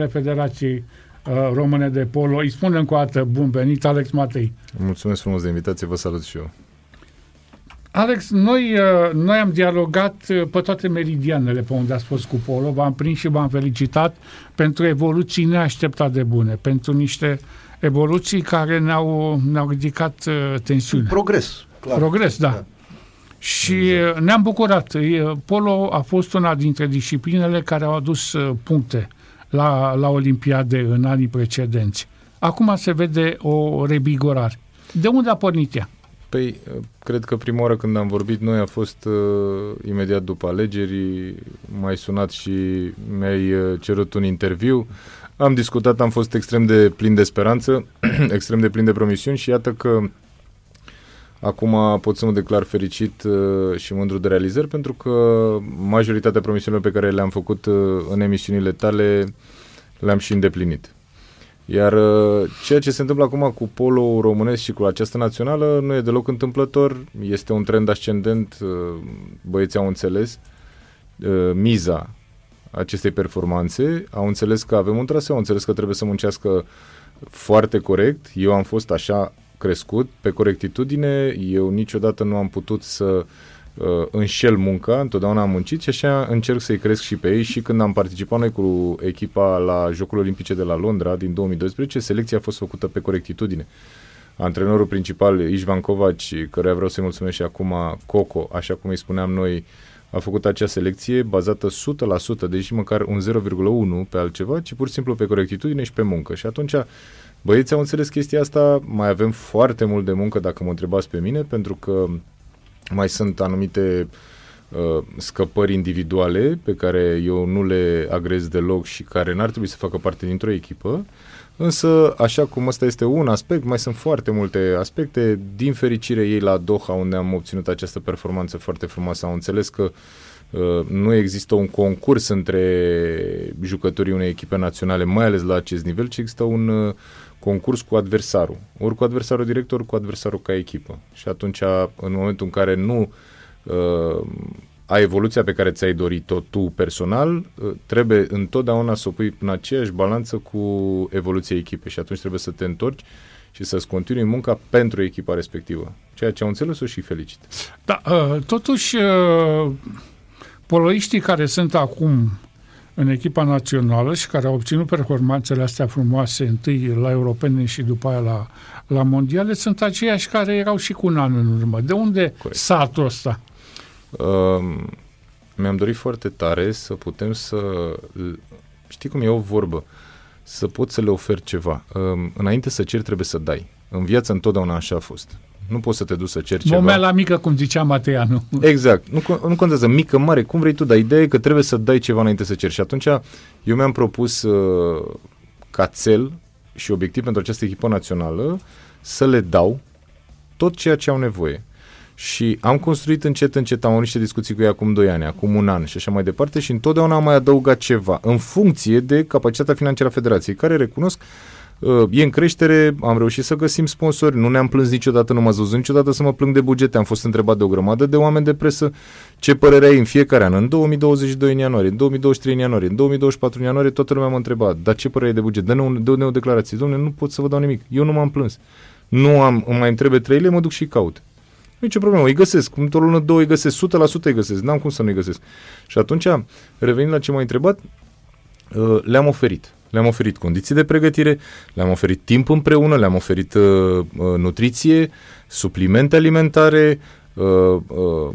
Federației Române de Polo. Îi spun încă o dată, bun venit, Alex Matei. Mulțumesc frumos de invitație, vă salut și eu. Alex, noi am dialogat pe toate meridianele pe unde ați fost cu Polo, v-am prins și v-am felicitat pentru evoluții neașteptate de bune, pentru niște evoluții care ne-au ridicat tensiunea. Progres, clar. Progres, da. Și exact. Ne-am bucurat. Polo a fost una dintre disciplinele care au adus puncte la Olimpiade în anii precedenți. Acum se vede o revigorare. De unde a pornit ea? Păi, cred că prima oară când am vorbit noi a fost imediat după alegeri, m-ai sunat și mi-ai cerut un interviu, am discutat, am fost extrem de plin de speranță, extrem de plin de promisiuni și iată că acum pot să mă declar fericit și mândru de realizări, pentru că majoritatea promisiunilor pe care le-am făcut în emisiunile tale le-am și îndeplinit. Iar ceea ce se întâmplă acum cu polo românesc și cu această națională nu e deloc întâmplător, este un trend ascendent, băieții au înțeles miza acestei performanțe, au înțeles că avem un traseu, au înțeles că trebuie să muncească foarte corect, eu am fost așa crescut, pe corectitudine, eu niciodată nu am putut să înșel munca, întotdeauna am muncit și așa încerc să-i cresc și pe ei și când am participat noi cu echipa la Jocurile Olimpice de la Londra din 2012, selecția a fost făcută pe corectitudine. Antrenorul principal, Ișvan Covaci, căruia vreau să-i mulțumesc și acum, Coco, așa cum îi spuneam noi, a făcut acea selecție bazată 100%, deci măcar un 0,1 pe altceva, ci pur și simplu pe corectitudine și pe muncă. Și atunci băieții au înțeles chestia asta, mai avem foarte mult de muncă dacă mă întrebați pe mine, pentru că mai sunt anumite scăpări individuale pe care eu nu le agrez deloc și care n-ar trebui să facă parte dintr-o echipă, însă așa cum ăsta este un aspect, mai sunt foarte multe aspecte. Din fericire ei la Doha, unde am obținut această performanță foarte frumoasă, au înțeles că nu există un concurs între jucătorii unei echipe naționale, mai ales la acest nivel, ci există un concurs cu adversarul. Ori cu adversarul direct, ori cu adversarul ca echipă. Și atunci, în momentul în care nu ai evoluția pe care ți-ai dorit-o tu personal, trebuie întotdeauna să o pui în aceeași balanță cu evoluția echipei. Și atunci trebuie să te întorci și să-ți continui munca pentru echipa respectivă. Ceea ce au înțeles-o și felicit. Da, totuși, poloiștii care sunt acum în echipa națională și care au obținut performanțele astea frumoase întâi la europene și după aia la mondiale, sunt aceiași care erau și cu un an în urmă. De unde satul ăsta? Mi-am dorit foarte tare să putem să... Știi cum e o vorbă? Să pot să le ofer ceva. Înainte să ceri, trebuie să dai. În viață întotdeauna așa a fost. Nu poți să te duci să ceri ceva. Momea la mică, cum zicea Mateanu. Exact. Nu contează mică, mare, cum vrei tu, dar ideea e că trebuie să dai ceva înainte să ceri. Și atunci eu mi-am propus ca țel și obiectiv pentru această echipă națională să le dau tot ceea ce au nevoie. Și am construit încet, încet, am avut niște discuții cu ei acum 2 ani, acum un an și așa mai departe și întotdeauna am mai adăugat ceva în funcție de capacitatea financiară a Federației, care recunosc e în creștere, am reușit să găsim sponsori, nu ne-am plâns niciodată, nu m-ați văzut niciodată să mă plâng de bugete, am fost întrebat de o grămadă de oameni de presă ce părere ai în fiecare an, în 2022 în ianuarie, în 2023 în ianuarie, în 2024 în ianuarie, toată lumea m-a întrebat, dar ce părere ai de buget, dă-ne o declarație, dom'le, nu pot să vă dau nimic, eu nu m-am plâns, îmi mai întrebe treile, mă duc și caut. Nu e nicio problemă, îi găsesc, într-o lună, două îi găsesc, 100% îi găsesc, n-am cum să nu-i găsesc. Și atunci, revenind la ce m-ai întrebat, le-am oferit. Le-am oferit condiții de pregătire, le-am oferit timp împreună, le-am oferit nutriție, suplimente alimentare,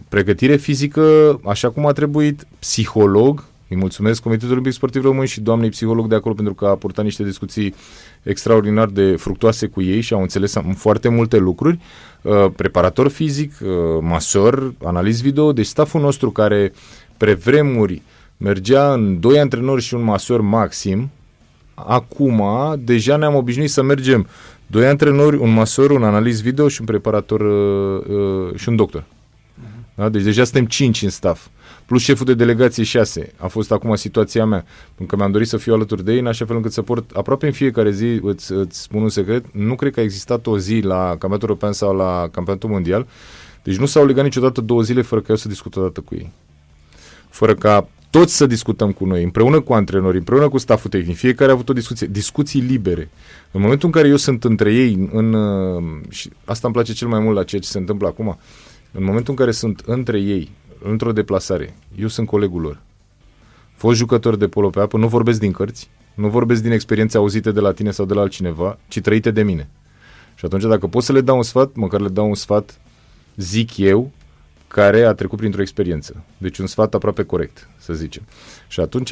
pregătire fizică, așa cum a trebuit, psiholog. Îi mulțumesc Comitetul Olimpic Sportiv Român și doamnei psiholog de acolo pentru că a purtat niște discuții extraordinar de fructoase cu ei și au înțeles foarte multe lucruri. Preparator fizic, masor, analist video, deci stafful nostru care pe vremuri mergea în 2 antrenori și un masor maxim, acum deja ne-am obișnuit să mergem 2 antrenori, un masor, un analist video și un preparator și un doctor. Da? Deci deja suntem 5 în staff. Plus șeful de delegație 6. A fost acum situația mea, pentru că mi-am dorit să fiu alături de ei în așa fel încât să port aproape în fiecare zi, îți spun un secret, nu cred că a existat o zi la campionatul european sau la campionatul mondial, deci nu s-au legat niciodată 2 zile fără că eu să discut o dată cu ei. Fără ca toți să discutăm cu noi, împreună cu antrenori, împreună cu stafful tehnic, fiecare a avut o discuție, discuții libere. În momentul în care eu sunt între ei, și asta îmi place cel mai mult la ceea ce se întâmplă acum, în momentul în care sunt între ei, într-o deplasare, eu sunt colegul lor. Fost jucători de polo pe apă, nu vorbesc din cărți, nu vorbesc din experiențe auzite de la tine sau de la altcineva, ci trăite de mine. Și atunci dacă pot să le dau un sfat, măcar le dau un sfat, zic eu, care a trecut printr-o experiență. Deci un sfat aproape corect, să zicem. Și atunci,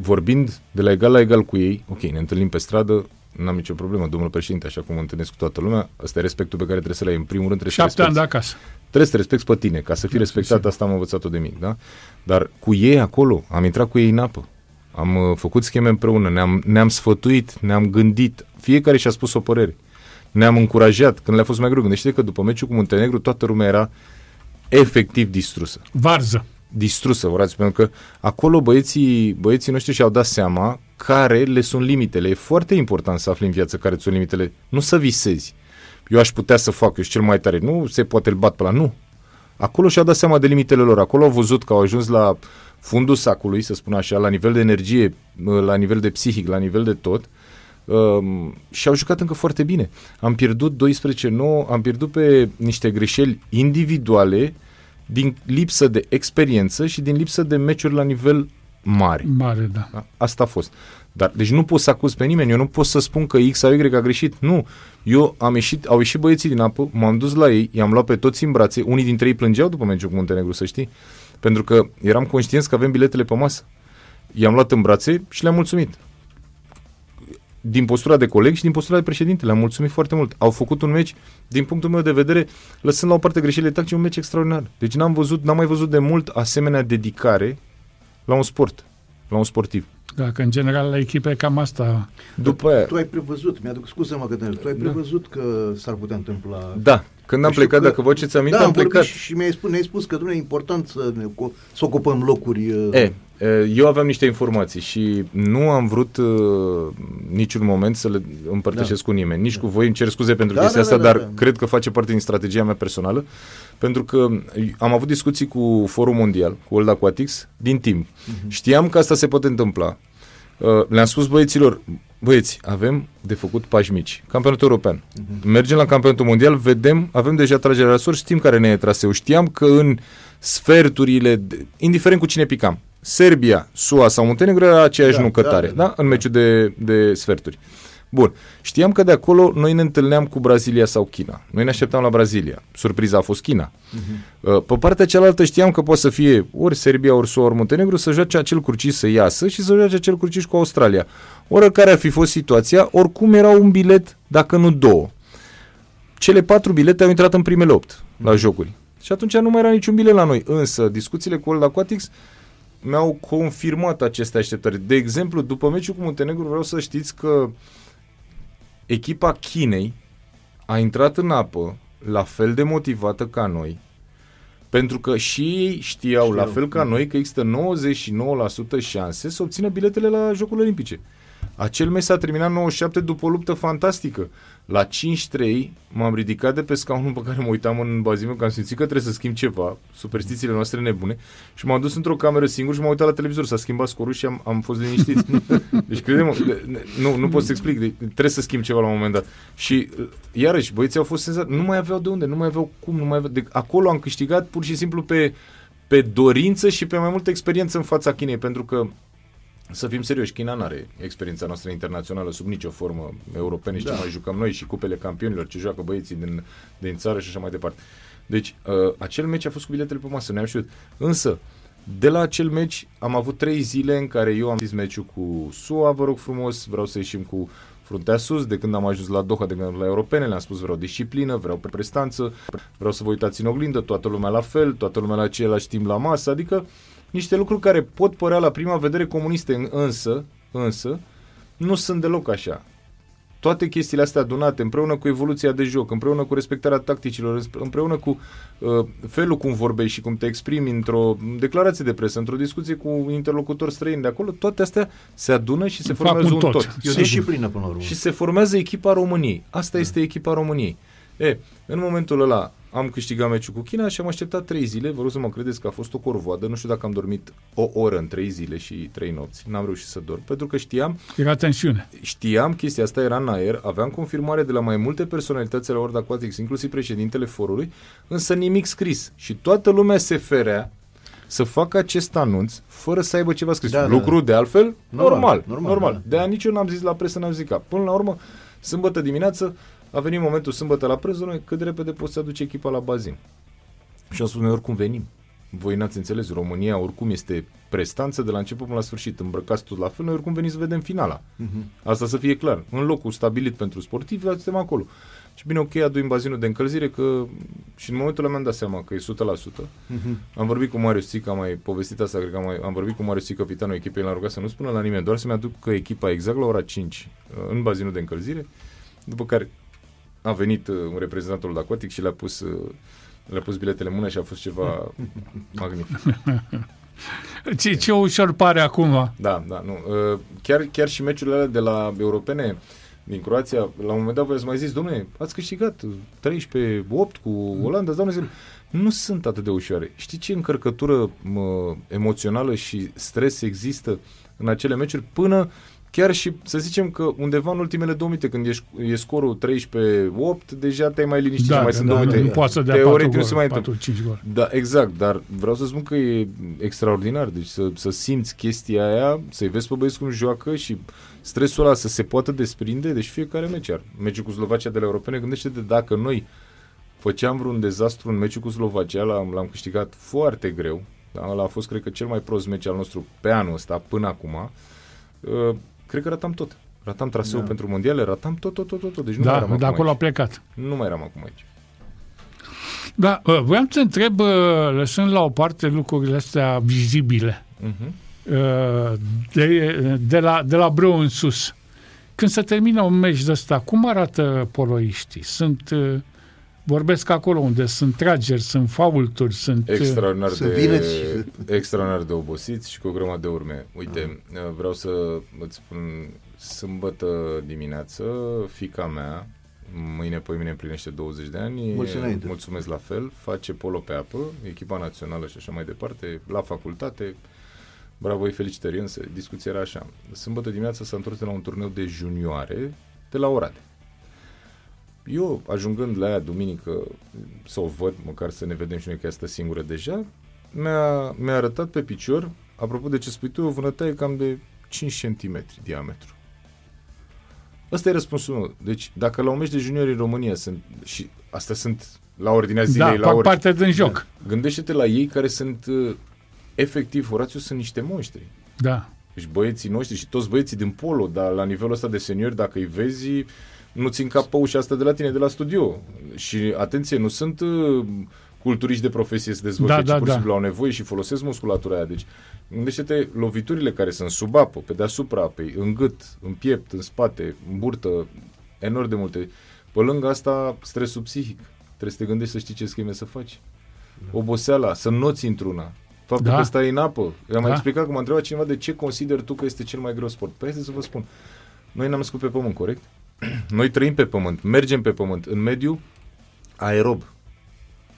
vorbind de la egal la egal cu ei, ok, ne întâlnim pe stradă, n-am nicio problemă, domnul președinte, așa cum mă întâlnesc cu toată lumea, ăsta e respectul pe care trebuie să-l ai. În primul rând trebuie 7 ani de acasă. Trebuie să te respecti pe tine, ca să fii respectat, asta am învățat-o de mic, da? Dar cu ei acolo, am intrat cu ei în apă, am făcut scheme împreună, ne-am sfătuit, ne-am gândit, fiecare și-a spus o părere. Ne-am încurajat când le-a fost mai greu. Gândește-te că după meciul cu Muntenegru toată lumea era efectiv distrusă. Varză. Distrusă, orați, pentru că acolo băieții noștri și-au dat seama care le sunt limitele. E foarte important să afli în viață care sunt limitele. Nu să visezi. Eu aș putea să fac, eu sunt cel mai tare. Nu se poate îl bat pe la, nu. Acolo și-au dat seama de limitele lor. Acolo au văzut că au ajuns la fundul sacului, să spun așa, la nivel de energie, la nivel de psihic, la nivel de tot. Și au jucat încă foarte bine. Am pierdut 12-9, am pierdut pe niște greșeli individuale din lipsă de experiență și din lipsă de meciuri la nivel mare. Mare, da. Asta a fost. Dar, deci nu pot să acuz pe nimeni, eu nu pot să spun că X sau Y a greșit, nu. Eu au ieșit băieții din apă, m-am dus la ei, i-am luat pe toți în brațe, unii dintre ei plângeau după meciul cu Muntenegru, să știi, pentru că eram conștienți că avem biletele pe masă. I-am luat în brațe și le-am mulțumit. Din postura de coleg și din postura de președinte. Le-am mulțumit foarte mult. Au făcut un meci, din punctul meu de vedere, lăsând la o parte greșelile tactice, un meci extraordinar. Deci n-am mai văzut de mult asemenea dedicare la un sport, la un sportiv. Da, că în general la echipe cam asta. După aia... Tu ai prevăzut, scuză-mă că tu ai prevăzut că s-ar putea întâmpla. Da, când am plecat, dacă vă ceți aminte, am plecat. Și mi-ai spus că e important să ocupăm locuri... Eu aveam niște informații și nu am vrut niciun moment să le împărtășesc cu nimeni, nici cu voi, îmi cer scuze pentru chestia asta, dar cred că face parte din strategia mea personală, pentru că am avut discuții cu Forul Mondial, cu World Aquatics, din timp. Știam că asta se poate întâmpla. Le-am spus băieților, băieți, avem de făcut pași mici. Campionatul european. Mergem la campionatul mondial, vedem, avem deja tragerea la sorți, știm care ne e traseul. Știam că în sferturile, indiferent cu cine picam, Serbia, SUA sau Muntenegru era aceeași nucătare, da? În meciul de sferturi. Bun. Știam că de acolo noi ne întâlneam cu Brazilia sau China. Noi ne așteptam la Brazilia. Surpriza a fost China. Pe partea cealaltă știam că poate să fie ori Serbia, ori SUA, ori Muntenegru, să joace acel curciș, să iasă și să joace acel curciș cu Australia. Oricare ar fi fost situația, oricum era un bilet, dacă nu două. Cele 4 bilete au intrat în primele 8 la jocuri. Și atunci nu mai era niciun bilet la noi. Însă, discuțiile cu World Aquatics mi-au confirmat aceste așteptări. De exemplu, după meciul cu Muntenegru, vreau să știți că echipa Chinei a intrat în apă la fel de motivată ca noi, pentru că și ei știau la fel ca noi că există 99% șanse să obțină biletele la Jocurile Olimpice. Acel meci s-a terminat 97 după o luptă fantastică. La 5-3 m-am ridicat de pe scaunul pe care mă uitam în bazin, că am simțit că trebuie să schimb ceva, superstițiile noastre nebune, și m-am dus într-o cameră singur și m-am uitat la televizor, s-a schimbat scorul și am fost liniștit. Deci crede-mă, nu pot să explic, trebuie să schimb ceva la un moment dat. Și iarăși băieții au fost senzați, nu mai aveau de unde, nu mai aveau cum, nu mai aveau de... Acolo am câștigat pur și simplu pe dorință și pe mai multă experiență în fața Chinei, pentru că să fim serioși, China n-are experiența noastră internațională sub nicio formă, europene și ce mai jucăm noi și cupele campionilor, ce joacă băieții din țară și așa mai departe. Deci, acel meci a fost cu biletele pe masă, ne-am știut. Însă, de la acel meci am avut 3 zile în care eu am zis meciul cu SUA, vă rog frumos, vreau să ieșim cu fruntea sus, de când am ajuns la Doha, de când la europene, le-am spus vreau disciplină, vreau prestanță, vreau să vă uitați în oglindă, toată lumea la fel, toată lumea la același timp la masă, adică niște lucruri care pot părea la prima vedere comuniste, însă, nu sunt deloc așa. Toate chestiile astea adunate, împreună cu evoluția de joc, împreună cu respectarea tacticilor, împreună cu felul cum vorbești și cum te exprimi într-o declarație de presă, într-o discuție cu interlocutori străini de acolo, toate astea se adună și se formează un tot. E o disciplină până la urmă. Și se formează echipa României. Asta este echipa României. În momentul ăla am câștigat meciul cu China și am așteptat 3 zile, vă rog să mă credeți că a fost o corvoadă, nu știu dacă am dormit o oră în 3 zile și 3 nopți, n-am reușit să dorm, pentru că știam... Era tensiune. Știam, chestia asta era în aer, aveam confirmare de la mai multe personalități la World Aquatics, inclusiv președintele forului, însă nimic scris și toată lumea se ferea să facă acest anunț fără să aibă ceva scris. Da, lucru de altfel normal. De-aia nici eu n-am zis la presă, n-am zis cap. Până la urmă, sâmbătă dimineață, a venit momentul sâmbătă la presă, noi cât de repede poți să aduci echipa la bazin. Și am spus, noi oricum venim. Voi n-ați înțeles, România oricum este prestanță de la început până la sfârșit. Îmbrăcați tot la fel, noi oricum venim să vedem finala. Uh-huh. Asta să fie clar. În locul stabilit pentru sportivi, dar suntem acolo. Și bine, ok, aduim bazinul de încălzire, că și în momentul ăla mi-am dat seama că e 100%. Uh-huh. Am vorbit cu Mario Sici, am mai povestit asta, cred că am vorbit cu Mario Sici, capitanul echipei, l-am rugat să nu spună la nimeni, doar să-mi aduc echipa exact la ora 5 în bazinul de încălzire, după care a venit un reprezentantul de aquatic și le-a pus biletele în mână și a fost ceva magnific. Ce ușor pare acum. Da, nu. Chiar și meciurile alea de la europene din Croația, la un moment dat v-ați mai zis, dom'le, ați câștigat 13-8 cu Olanda, nu sunt atât de ușoare. Știi ce încărcătură emoțională și stres există în acele meciuri până chiar și, să zicem că undeva în ultimele 2 minute, când e scorul 13-8, deja te-ai mai liniștit, mai sunt 2 minute. Nu poate să dea 4-5 gol. Da, exact, dar vreau să spun că e extraordinar, deci să simți chestia aia, să-i vezi pe băieți cum joacă și stresul ăla să se poată desprinde, deci fiecare meci. Meciul cu Slovacia de la europene, gândește-te dacă noi făceam vreun dezastru în meciul cu Slovacia, l-am câștigat foarte greu, ăla a fost, cred că, cel mai prost meci al nostru pe anul ăsta, până acum, cred că ratam tot. Ratam traseul pentru mondiale, ratam tot. Deci nu mai eram acum acolo aici. A plecat. Nu mai eram acum aici. Da, voiam să întreb, lăsând la o parte lucrurile astea vizibile, de la brâu în sus, când se termină un meci de ăsta, cum arată poloiștii? Vorbesc acolo unde sunt trageri, sunt faulturi, sunt... Extraordinar de obosiți și cu o grămadă de urme. Uite, vreau să îți spun, sâmbătă dimineață, fiica mea, mâine împlinește 20 de ani, mulțumesc la fel, face polo pe apă, echipa națională și așa mai departe, la facultate, bravo, îi felicitări, însă discuția era așa. Sâmbătă dimineață s-a întors la un turneu de junioare de la Arad. Eu, ajungând la aia duminică, să o văd, măcar să ne vedem și noi, că ea stă singură deja, mi-a arătat pe picior, apropo de ce spui tu, o vânătaie cam de 5 cm diametru. Ăsta e răspunsul meu. Deci, dacă la un meci de juniori în România sunt, și astea sunt la ordinea zilei, la ori, parte din joc. Gândește-te la ei care sunt, efectiv, Horațiu, sunt niște monștri. Da. Deci băieții noștri și toți băieții din polo, dar la nivelul ăsta de seniori, dacă îi vezi, nu țin cap pe ușa asta de la tine, de la studio. Și, atenție, nu sunt culturiști de profesie să dezvolte, ci pur și simplu au nevoie și folosesc musculatura aia. Deci, gândește-te, loviturile care sunt sub apă, pe deasupra apei, în gât, în piept, în spate, în burtă, enorm de multe. Pe lângă asta, stresul psihic. Trebuie să te gândești, să știi ce scheme să faci. Oboseala, să nu-ți într-una. Faptul că stai în apă. I-am mai explicat, că m-a întrebat cineva de ce consideri tu că este cel mai greu sport. Păi, să vă spun. Noi ne-am născut pe pământ, corect? Noi trăim pe pământ, mergem pe pământ, în mediu aerob.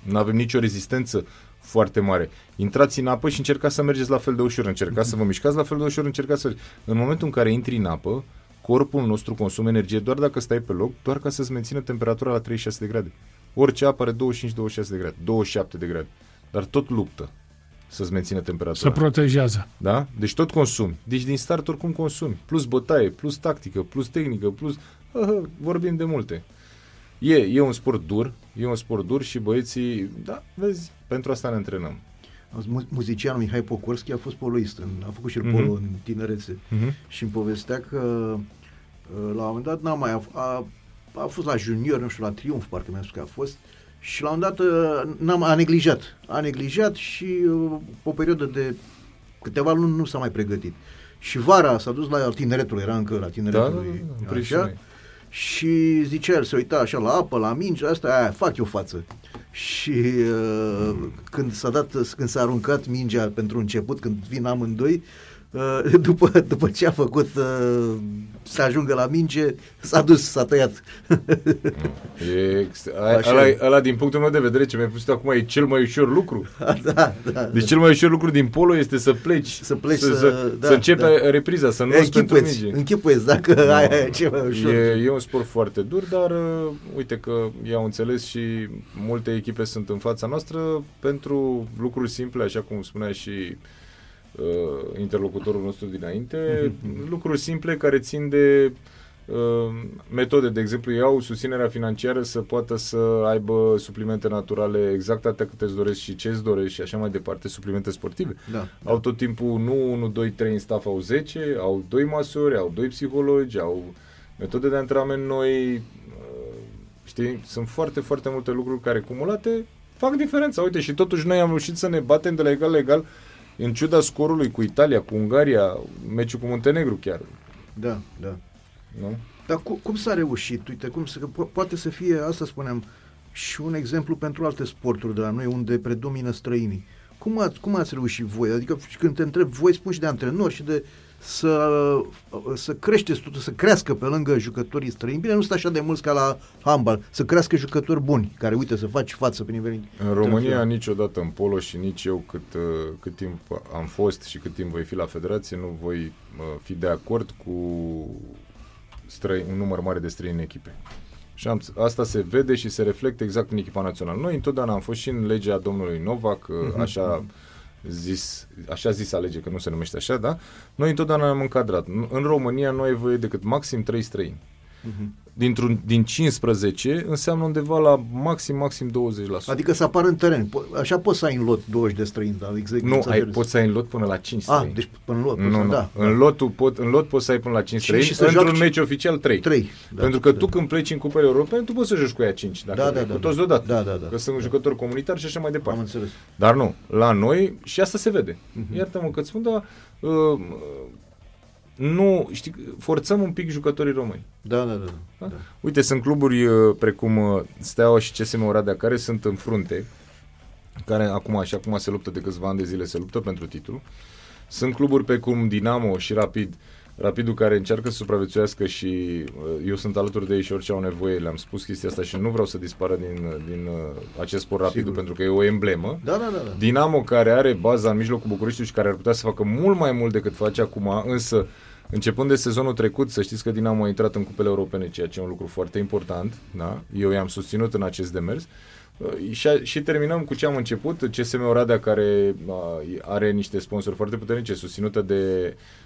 Nu avem nicio rezistență foarte mare. Intrați în apă și încercați să mergeți la fel de ușor, încercați să vă mișcați la fel de ușor, În momentul în care intri în apă, corpul nostru consumă energie doar dacă stai pe loc, doar ca să-ți mențină temperatura la 36 de grade. Orice apă are 25-26 de grade, 27 de grade, dar tot luptă să-ți mențină temperatura. Să protejează. Da? Deci tot consumi. Deci din start oricum consumi. Plus bătaie, plus tactică, plus tehnică, plus... vorbim de multe. E un sport dur, și băieții, vezi, pentru asta ne antrenăm. Muzicianul Mihai Pocorski a fost poloist, a făcut și polo în tinerețe și îmi povestea că la un moment dat a fost la junior, nu știu, la Triumf, parcă mi-a spus că a fost, și la un moment dat a neglijat și o perioadă de câteva luni nu s-a mai pregătit. Și vara s-a dus la tineretul, era încă la tineretul lui. Și zicea el, se uita așa la apă, la minge, asta, fac eu față. Și când s-a aruncat mingea pentru început, când vin amândoi, după ce a făcut să ajungă la minge, s-a dus, s-a tăiat. Ăla, din punctul meu de vedere, ce mi-ai pus acum, e cel mai ușor lucru. Da. Deci cel mai ușor lucru din polo este să pleci, să începi repriza, să nu îți pentru minge. Închipuieți dacă aia e cel mai ușor. E un sport foarte dur, dar uite că i-au înțeles și multe echipe sunt în fața noastră pentru lucruri simple, așa cum spunea și interlocutorul nostru dinainte, lucruri simple care țin de metode. De exemplu, ei au susținerea financiară să poată să aibă suplimente naturale exact atât cât îți dorești și ce îți dorești și așa mai departe, suplimente sportive. Da. Au tot timpul, nu 1, 2, 3 în staff, au 10, au 2 masori, au 2 psihologi, au metode de antrenament noi, știi, sunt foarte, foarte multe lucruri care cumulate fac diferența. Uite, și totuși noi am reușit să ne batem de la egal la egal, în ciuda scorului cu Italia, cu Ungaria, meciul cu Muntenegru chiar. Da. Nu? Dar cum s-a reușit? Uite, poate să fie, asta spuneam, și un exemplu pentru alte sporturi de la noi, unde predomină străinii. Cum ați reușit voi? Adică când te întreb, voi spun și de antrenori și de să crească pe lângă jucătorii străini. Bine, nu sunt așa de mulți ca la handbal, să crească jucători buni, care, uite, să faci față pe nivel. În România niciodată în polo și nici eu cât timp am fost și cât timp voi fi la federație, nu voi fi de acord cu un număr mare de străini în echipe. Și asta se vede și se reflectă exact în echipa națională. Noi întotdeauna am fost și în legea domnului Novak, așa zis alege, că nu se numește așa, da? Noi întotdeauna ne-am încadrat. În România nu ai voie decât maxim 3 străini. Din 15 înseamnă undeva la maxim 20%. Adică să apară în teren. Așa poți să ai în lot 20 de străini, dar exact nu, poți să ai în lot până la 5 străini. Deci până în lot. În lot poți să ai până la 5 străini, într-un meci oficial 3. Da, pentru că tu când pleci în cupele europene, tu poți să joci cu aia 5, cu toți deodată. Da. Că sunt jucători comunitari și așa mai departe. Am înțeles. Dar nu, la noi și asta se vede. Iartă-mă că-ți spun, dar nu, știi, forțăm un pic jucătorii români. Da. Uite, sunt cluburi precum Steaua și CSM Oradea care sunt în frunte, care acum se luptă de câțiva ani de zile, se luptă pentru titlu. Sunt cluburi precum Dinamo și Rapidul care încearcă să supraviețuiască și eu sunt alături de ei și orice au nevoie. Le-am spus chestia asta și nu vreau să dispară din acest sport Rapidul, sigur, pentru că e o emblemă. Da. Dinamo care are baza în mijlocul Bucureștiului și care ar putea să facă mult mai mult decât face acum, însă începând de sezonul trecut, să știți că Dinamo a intrat în cupele europene, ceea ce e un lucru foarte important, da? Eu i-am susținut în acest demers. Și terminăm cu ce am început, CSM Oradea, care are niște sponsori foarte puternice, susținută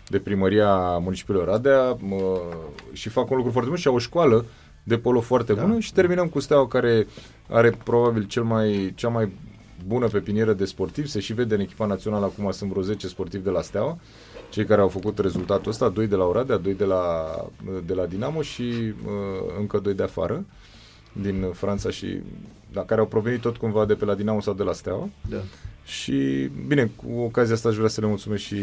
de primăria municipiului Oradea, și fac un lucru foarte bun și au o școală de polo foarte bună. Și terminăm cu Steaua, care are probabil cea mai bună pepinieră de sportivi, se și vede în echipa națională. Acum sunt vreo 10 sportivi de la Steaua, cei care au făcut rezultatul ăsta, 2 de la Oradea, 2 de la Dinamo și încă 2 de afară, din Franța și care au provenit tot cumva de pe la Dinamo sau de la Steaua. Da. Și bine, cu ocazia asta aș vrea să le mulțumesc și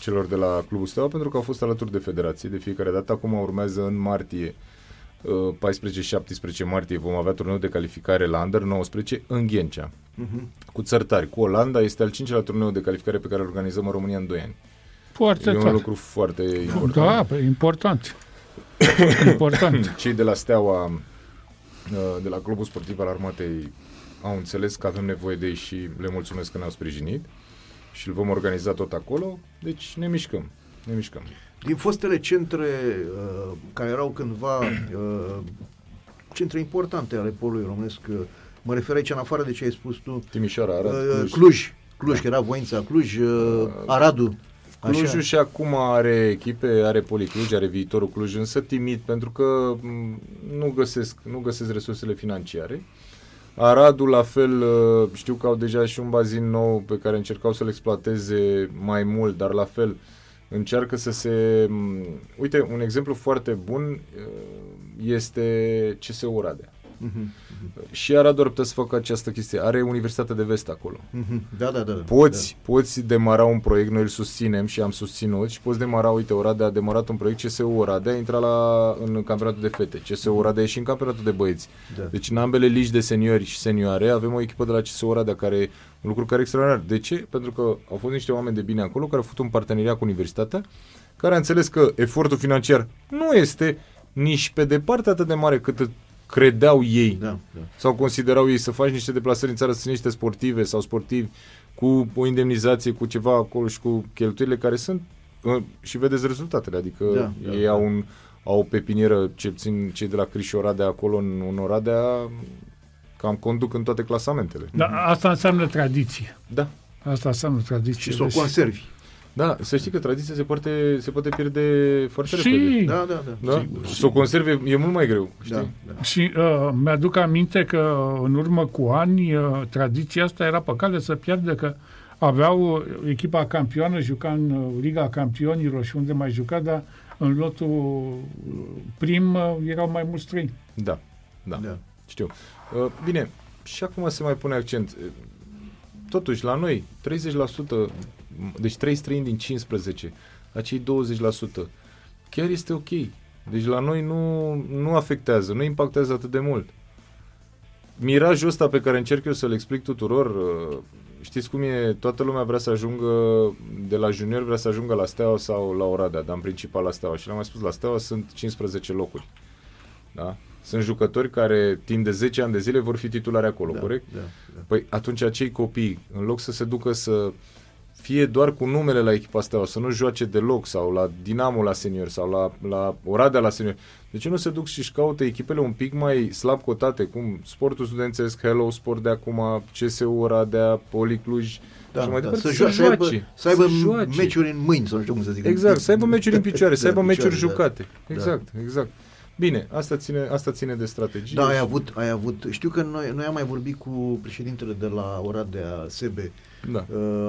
celor de la Clubul Steaua pentru că au fost alături de federație de fiecare dată. Acum urmează în martie, 14-17 martie, vom avea turneu de calificare la Under 19 în Ghencea, cu țărtari, cu Olanda. Este al 5-lea turneu de calificare pe care îl organizăm în România în 2 ani. Foarte un lucru foarte important. Da, important. Cei de la Steaua, de la Clubul Sportiv al Armatei, au înțeles că avem nevoie de ei și le mulțumesc că ne-au sprijinit și îl vom organiza tot acolo, deci ne mișcăm. Din fostele centre care erau cândva centre importante ale polului românesc, mă refer aici în afară de ce ai spus tu, Timișoara, Arad, Cluj, că era voința, Cluj, Aradul. Clujul și acum are echipe, are Poli Cluj, are Viitorul Cluj, însă timid, pentru că nu găsesc resursele financiare. Aradul, la fel, știu că au deja și un bazin nou pe care încercau să-l exploateze mai mult, dar la fel încearcă să se... Uite, un exemplu foarte bun este CSU Oradea. Și Arad ar putea să facă această chestie. Are Universitatea de Vest acolo. Poți demara un proiect, noi îl susținem și am susținut, și poți demara, uite, Oradea a demarat un proiect, CSU Oradea a intrat în campionatul de fete, CSU Oradea e și în campionatul de băieți. Deci în ambele ligi de seniori și senioare avem o echipă de la CSU Oradea care Un lucru care e extraordinar. De ce? Pentru că au fost niște oameni de bine acolo care au făcut un parteneriat cu universitatea, care a înțeles că efortul financiar nu este nici pe departe atât de mare cât credeau ei, da. Sau considerau ei, să faci niște deplasări în țară, să niște sportive sau sportivi cu o indemnizație, cu ceva acolo și cu cheltuielile care sunt și vedeți rezultatele, adică ei au un... au o pepinieră, ce țin cei de la Criș și Oradea acolo în Oradea, cam conduc în toate clasamentele. Da, asta înseamnă tradiție. Da. Asta înseamnă tradiție. Și să o conservi. Da, să știi că tradiția se poate pierde foarte repede. Da. Să o conserve e mult mai greu, știi? Da. Și mi-aduc aminte că în urmă cu ani tradiția asta era pe cale să pierde, că aveau echipa campioană, juca în Liga Campionilor și unde mai juca, dar în lotul prim erau mai mulți străini. Da, știu. Bine, și acum se mai pune accent. Totuși, la noi, 30%, deci 3 străini din 15, acei 20%, chiar este ok. Deci la noi nu afectează, nu impactează atât de mult. Mirajul ăsta pe care încerc eu să-l explic tuturor, știți cum e, toată lumea vrea să ajungă de la junior, vrea să ajungă la Steaua sau la Oradea, dar în principal la Steaua. Și le-am mai spus, la Steaua sunt 15 locuri. Da? Sunt jucători care timp de 10 ani de zile vor fi titulari acolo, corect? Da. Păi atunci acei copii, în loc să se ducă să fie doar cu numele la echipa Steaua, să nu joace deloc, sau la Dinamo la senior, sau la Oradea la senior, de ce nu se duc și-și caută echipele un pic mai slab cotate, cum Sportul Studențesc, Hello Sport de acum, CSU Oradea, Poli Cluj, și mai departe, să aibă meciuri în mâini, sau nu știu cum să zic. Exact, să aibă meciuri în picioare, să aibă meciuri jucate. Exact. Bine, asta ține de strategie. Da, ai avut. Știu că noi am mai vorbit cu președintele de la Oradea, Sebe. Da.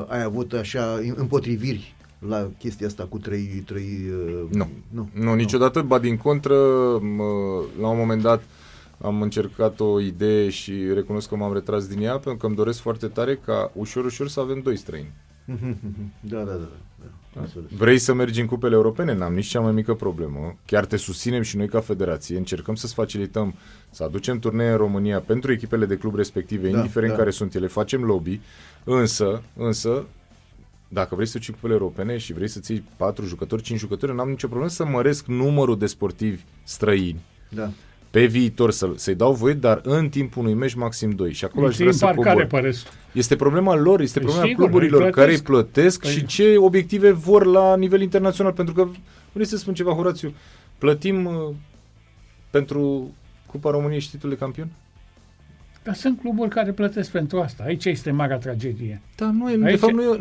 Ai avut așa împotriviri la chestia asta cu trei Nu, niciodată, ba din contră, la un moment dat am încercat o idee și recunosc că m-am retras din ea, pentru că îmi doresc foarte tare ca ușor să avem 2 străini. Da. Vrei să mergi în cupele europene? N-am nici cea mai mică problemă. Chiar te susținem și noi ca federație. Încercăm să-ți facilităm, să aducem turnee în România pentru echipele de club respective, indiferent care sunt ele. Facem lobby, însă dacă vrei să ții cupele europene și vrei să ții 4 jucători, 5 jucători, n-am nicio problemă să măresc numărul de sportivi străini. Da. Pe viitor să-i dau voie, dar în timpul unui meci maxim 2. Și acolo aș vrea să cobor. Este problema lor, este problema cluburilor care îi plătesc și ce obiective vor la nivel internațional. Pentru că, vreau să spun ceva, Horațiu, plătim pentru Cupa României și titlul de campion? Dar sunt cluburi care plătesc pentru asta. Aici este marea tragedie. Da, nu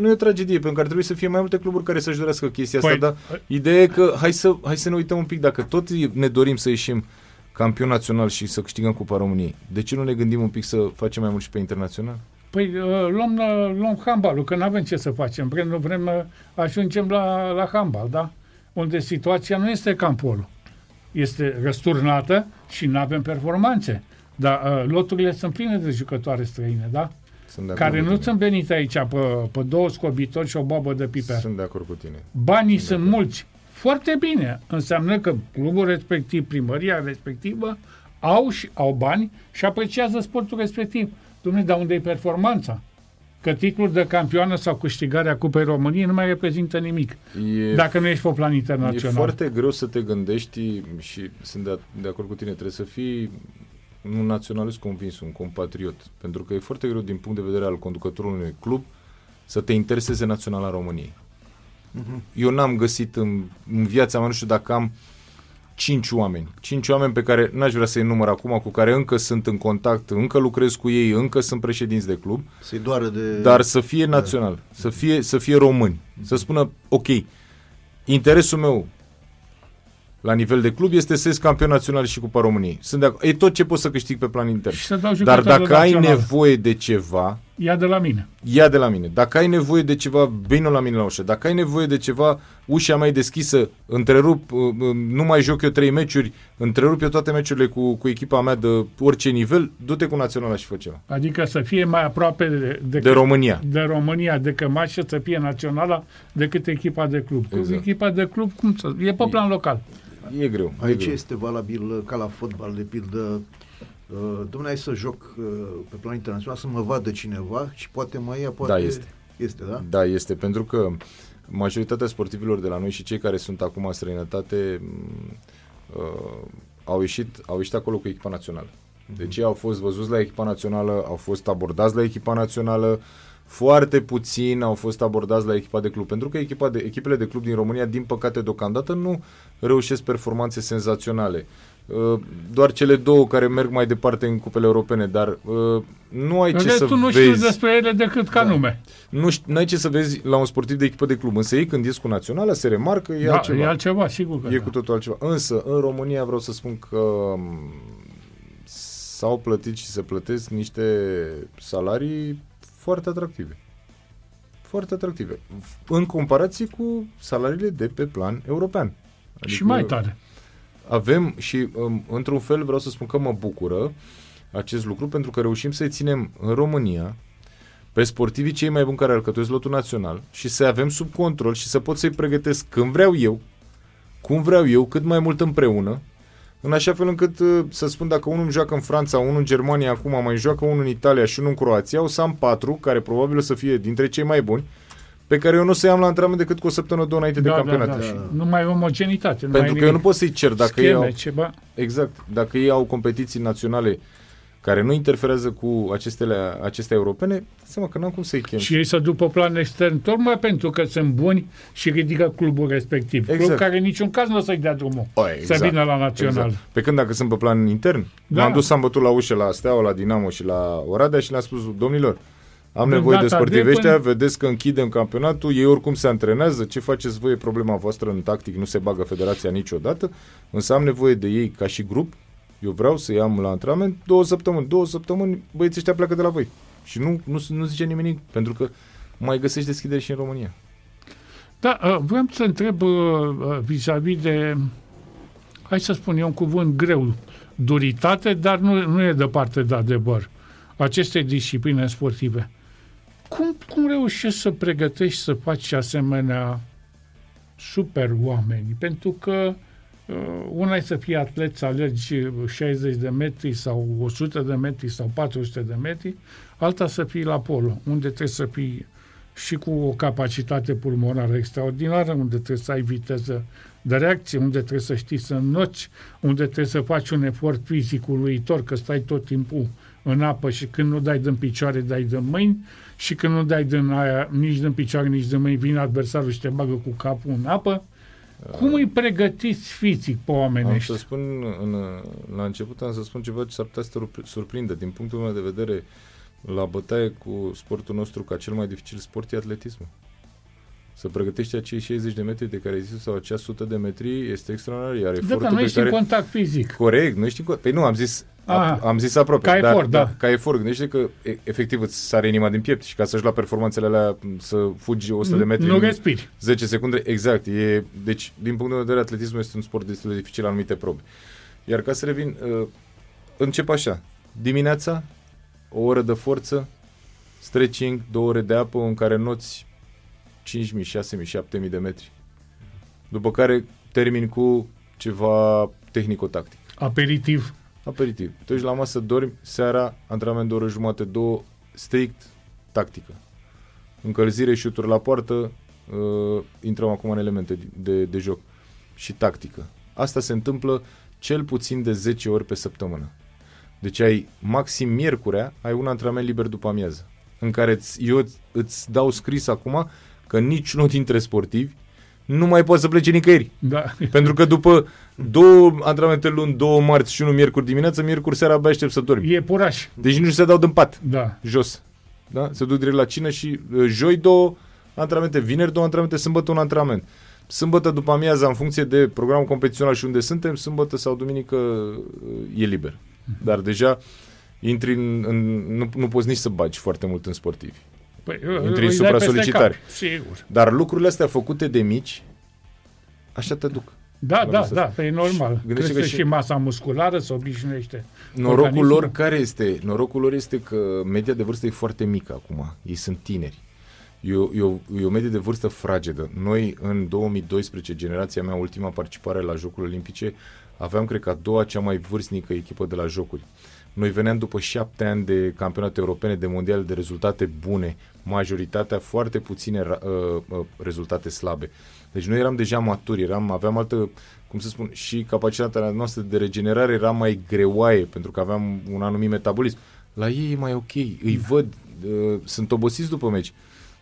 e o tragedie, pentru că ar trebui să fie mai multe cluburi care să-și dorească chestia asta. Dar ideea e că hai să ne uităm un pic. Dacă tot ne dorim să ieșim campion național și să câștigăm Cupa României, de ce nu ne gândim un pic să facem mai mult și pe internațional? Păi luăm handbalul, că n-avem ce să facem. Vrem ajungem la handbal, da? Unde situația nu este ca în polo. Este răsturnată și n-avem performanțe. Dar loturile sunt pline de jucătoare străine, da? Care nu sunt venite aici pe 2 scobitori și o babă de piper. Sunt de acord cu tine. Banii sunt mulți. Foarte bine. Înseamnă că clubul respectiv, primăria respectivă, au bani și apreciază sportul respectiv. Dom'le, dar unde e performanța? Că titlul de campioană sau câștigarea Cupei României nu mai reprezintă nimic. Dacă nu ești pe plan internațional. E foarte greu să te gândești și sunt de acord cu tine, trebuie să fii un naționalist convins, un compatriot. Pentru că e foarte greu din punct de vedere al conducătorului unui club să te intereseze naționala României. Eu n-am găsit în viața mea, nu știu dacă am 5 oameni pe care n-aș vrea să-i număr acum, cu care încă sunt în contact, încă lucrez cu ei, încă sunt președinți de club, să-i doară de... dar să fie național, să fie români, să spună, ok, interesul meu la nivel de club este să ies campion național și Cupa României. E tot ce pot să câștig pe plan intern. Dar dacă ai nevoie de ceva, ia de la mine. Dacă ai nevoie de ceva, vino la mine la ușă. Dacă ai nevoie de ceva, ușa mea e deschisă, întrerup, nu mai joc eu 3 meciuri, întrerup eu toate meciurile cu echipa mea de orice nivel, du-te cu naționala și fă ceva. Adică să fie mai aproape de România. De România, de cămașă, să fie naționala decât echipa de club. Exact. Echipa de club, cum să... E pe plan local. E greu. Aici este valabil ca la fotbal, de pildă, Dom'le, hai să joc pe plan internațional, să mă vadă cineva și poate mă ia, poate... Da, este. Este, da? Da, este, pentru că majoritatea sportivilor de la noi și cei care sunt acum în străinătate au ieșit acolo cu echipa națională. Deci ei au fost văzuți la echipa națională, au fost abordați la echipa națională, foarte puțin au fost abordați la echipa de club, pentru că echipele de club din România, din păcate, deocamdată nu reușesc performanțe senzaționale. Doar cele două care merg mai departe în cupele europene, dar nu ai ce să vezi. Tu nu știi despre ele decât ca nume. Nu ai ce să vezi la un sportiv de echipă de club, însă ei când ies cu naționala se remarcă, e altceva. E altceva, sigur că e cu totul altceva. Însă, în România vreau să spun că s-au plătit și se plătesc niște salarii foarte atractive. Foarte atractive. În comparație cu salariile de pe plan european. Adică și mai tare. Avem și, într-un fel, vreau să spun că mă bucură acest lucru, pentru că reușim să-i ținem în România pe sportivii cei mai buni care alcătuiesc lotul național și să-i avem sub control și să pot să-i pregătesc când vreau eu, cum vreau eu, cât mai mult împreună, în așa fel încât, să spun, dacă unul joacă în Franța, unul în Germania acum, mai joacă unul în Italia și unul în Croația, o să am patru, care probabil o să fie dintre cei mai buni, pe care eu nu o să-i am la antrenament decât cu o săptămână, două înainte de campionat. Da. Nu mai omogenitate. Pentru că eu nu pot să-i cer dacă scheme, ei au... Ceva. Exact. Dacă ei au competiții naționale care nu interferează cu acestea europene, dă seama că n-am cum să-i chem. Și ei să duc pe plan extern, tocmai pentru că sunt buni și ridică clubul respectiv. Exact. Club care în niciun caz nu o să-i dea drumul exact. Să vină la național. Exact. Pe când dacă sunt pe plan intern, m-am dus, am bătut la ușă la Steaua, la Dinamo și la Oradea și le-am spus, domnilor, am nevoie de sportivi ăștia, vedeți că închidem campionatul, ei oricum se antrenează, ce faceți voi e problema voastră, în tactic nu se bagă federația niciodată, însă am nevoie de ei ca și grup, eu vreau să-i am la antrenament două săptămâni, băieții ăștia pleacă de la voi. Și nu zice nimeni, pentru că mai găsești deschidere și în România. Da, vreau să întreb vis-a-vis de, hai să spun eu un cuvânt greu, duritate, dar nu e departe de adevăr, aceste discipline sportive. Cum reușești să pregătești să faci asemenea super oameni? Pentru că una e să fii atlet, să alergi 60 de metri sau 100 de metri sau 400 de metri, alta să fii la polo, unde trebuie să fii și cu o capacitate pulmonară extraordinară, unde trebuie să ai viteză de reacție, unde trebuie să știi să înnoci, unde trebuie să faci un efort fizic uluitor, că stai tot timpul în apă și când nu dai din picioare, dai din mâini și când nu dai din aia, nici din picioare, nici din mâini, vine adversarul și te bagă cu capul în apă. Cum îi pregătiți fizic pe oamenii ăștia? Să spun, la început am să spun ceva ce s-ar putea să te surprindă. Din punctul meu de vedere, la bătaie cu sportul nostru ca cel mai dificil sport e atletismul. Să pregătești acei 60 de metri de care ai zis sau acea 100 de metri este extraordinar. Iar efortul pe care... ești în contact fizic. Corect, nu ești în contact. Păi nu, am zis aproape. Ca efort, da. Ca efort, gândește că efectiv îți sare inima din piept și ca să-și lua performanțele alea să fugi 100 de metri nu respiri. 10 secunde, exact. Deci, din punct de vedere, atletismul este un sport destul de dificil la anumite probe. Iar ca să revin, încep așa. Dimineața, o oră de forță, stretching, 2 ore de apă în care noți 5.000, 6.000, 7.000 de metri. După care termin cu ceva tehnico-tactic. Aperitiv. Tu ești la masă, dormi, seara, antrenament de oră jumate, 2, strict tactică. Încălzire, șuturi la poartă, intrăm acum în elemente de joc și tactică. Asta se întâmplă cel puțin de 10 ori pe săptămână. Deci ai maxim miercurea, ai un antrenament liber după amiază, în care eu îți dau scris acum că niciunul dintre sportivi nu mai poate să plece nicăieri. Da. Pentru că după 2 antrenamente luni, 2 marți și 1 miercuri dimineață, miercuri seara abia aștept să dormi. E puraș. Deci nici se dau din pat. Da. Jos. Da? Se duc direct la cină și joi 2 antrenamente, vineri 2 antrenamente, sâmbătă 1 antrenament. Sâmbătă după amiază, în funcție de programul competițional și unde suntem, sâmbătă sau duminică e liber. Dar deja intri nu poți nici să bagi foarte mult în sportivi. Păi, intri în supra-solicitare. Sigur. Dar lucrurile astea făcute de mici, așa te duc. Da, e normal. Crește și masa musculară, se obișnuiește. Norocul lor este că media de vârstă e foarte mică acum. Ei sunt tineri. E o medie de vârstă fragedă. Noi, în 2012, generația mea, ultima participare la Jocurile Olimpice, aveam, cred că, a 2-a cea mai vârstnică echipă de la Jocuri. Noi veneam după 7 ani de campionate europene, de mondiale, de rezultate bune, majoritatea foarte puține rezultate slabe. Deci noi eram deja maturi, aveam altă, cum să spun, și capacitatea noastră de regenerare era mai greoaie, pentru că aveam un anumit metabolism. La ei e mai ok, îi văd, sunt obosiți după meci.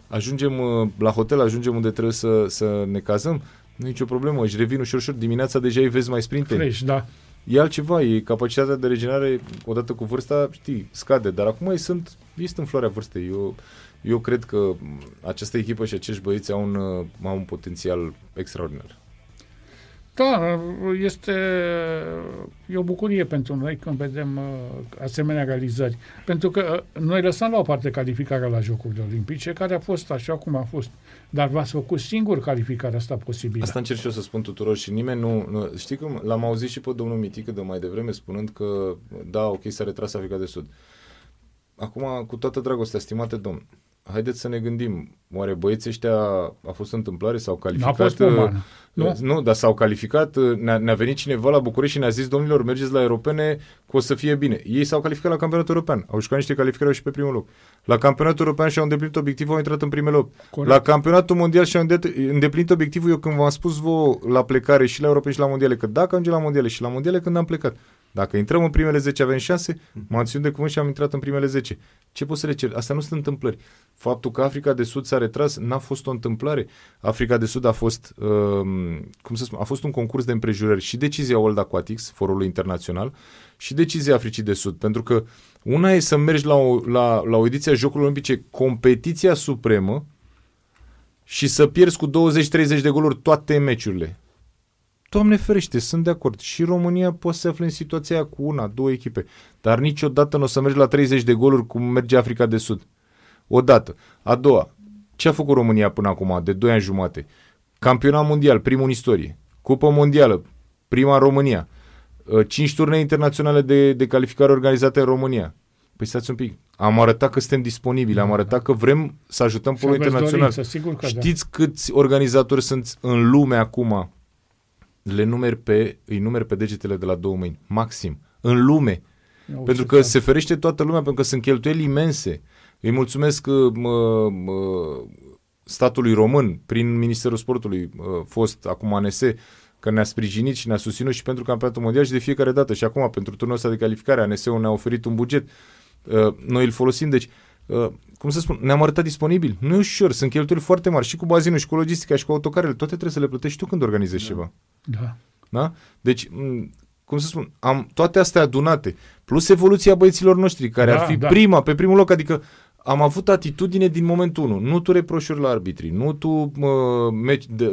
Ajungem la hotel, ajungem unde trebuie să ne cazăm, nu e nicio problemă, își revin ușor, dimineața deja îi vezi mai sprinteni. Fresh, da. E altceva, e capacitatea de regenerare, odată cu vârsta, știi, scade, dar acum ei sunt în floarea vârstei. Eu cred că această echipă și acești băieți au un potențial extraordinar. Da, e o bucurie pentru noi când vedem asemenea realizări. Pentru că noi lăsăm la o parte calificarea la Jocurile Olimpice, care a fost așa cum a fost. Dar v-ați făcut singur calificarea asta posibilă. Asta încerc și eu să spun tuturor și nimeni nu... Știi cum? L-am auzit și pe domnul Mitică de mai devreme spunând că, da, ok, s-a retras Africa de Sud. Acum, cu toată dragostea, stimate domn, haideți să ne gândim, oare băieții ăștia a fost întâmplare, s-au calificat? N-a fost uman. Nu, dar s-au calificat, ne-a venit cineva la București și ne-a zis, domnilor, mergeți la europene, că o să fie bine. Ei s-au calificat la campionatul european, au jucat niște calificări și pe primul loc. La campionatul european și-au îndeplinit obiectivul, au intrat în primele 8. Corect. La campionatul mondial și-au îndeplinit obiectivul, eu când v-am spus vouă la plecare și la europene și la mondiale, că dacă ajungem la mondiale și la mondiale când am plecat. Dacă intrăm în primele 10, avem șanse, m-am ținut de cuvânt și am intrat în primele 10. Ce pot să le cer? Asta nu sunt întâmplări. Faptul că Africa de Sud s-a retras n-a fost o întâmplare. Africa de Sud a fost, a fost un concurs de împrejurări și decizia World Aquatics, forul internațional, și decizia Africii de Sud. Pentru că una e să mergi la o ediție a Jocurilor Olimpice, competiția supremă, și să pierzi cu 20-30 de goluri toate meciurile. Doamne ferește, sunt de acord. Și România poate să se afle în situația cu una, două echipe. Dar niciodată nu o să mergi la 30 de goluri cum merge Africa de Sud. Odată. A doua. Ce a făcut România până acum, de 2 ani jumate? Campionat mondial, primul în istorie. Cupă mondială, prima în România. 5 turnee internaționale de calificare organizate în România. Păi stați un pic. Am arătat că suntem disponibili, am arătat că vrem să ajutăm polul internațional. Dorință, știți câți organizatori sunt în lume acum? Îi numeri pe degetele de la 2 mâini, maxim, în lume. Pentru că se ferește toată lumea, pentru că sunt cheltuieli imense. Îi mulțumesc statului român, prin Ministerul Sportului, fost acum ANS, că ne-a sprijinit și ne-a susținut și pentru campionatul mondial și de fiecare dată. Și acum, pentru turnul ăsta de calificare, ANS-ul ne-a oferit un buget. Noi îl folosim, deci... cum să spun, ne-am arătat disponibil. Nu e ușor, sunt cheltuieli foarte mari și cu bazinul și cu logistica și cu autocarele, toate trebuie să le plătești tu când organizezi ceva. Da. Da? Deci, cum să spun, am toate astea adunate, plus evoluția băieților noștri, care pe primul loc, adică am avut atitudine din momentul 1. Nu tu reproșuri la arbitri, nu tu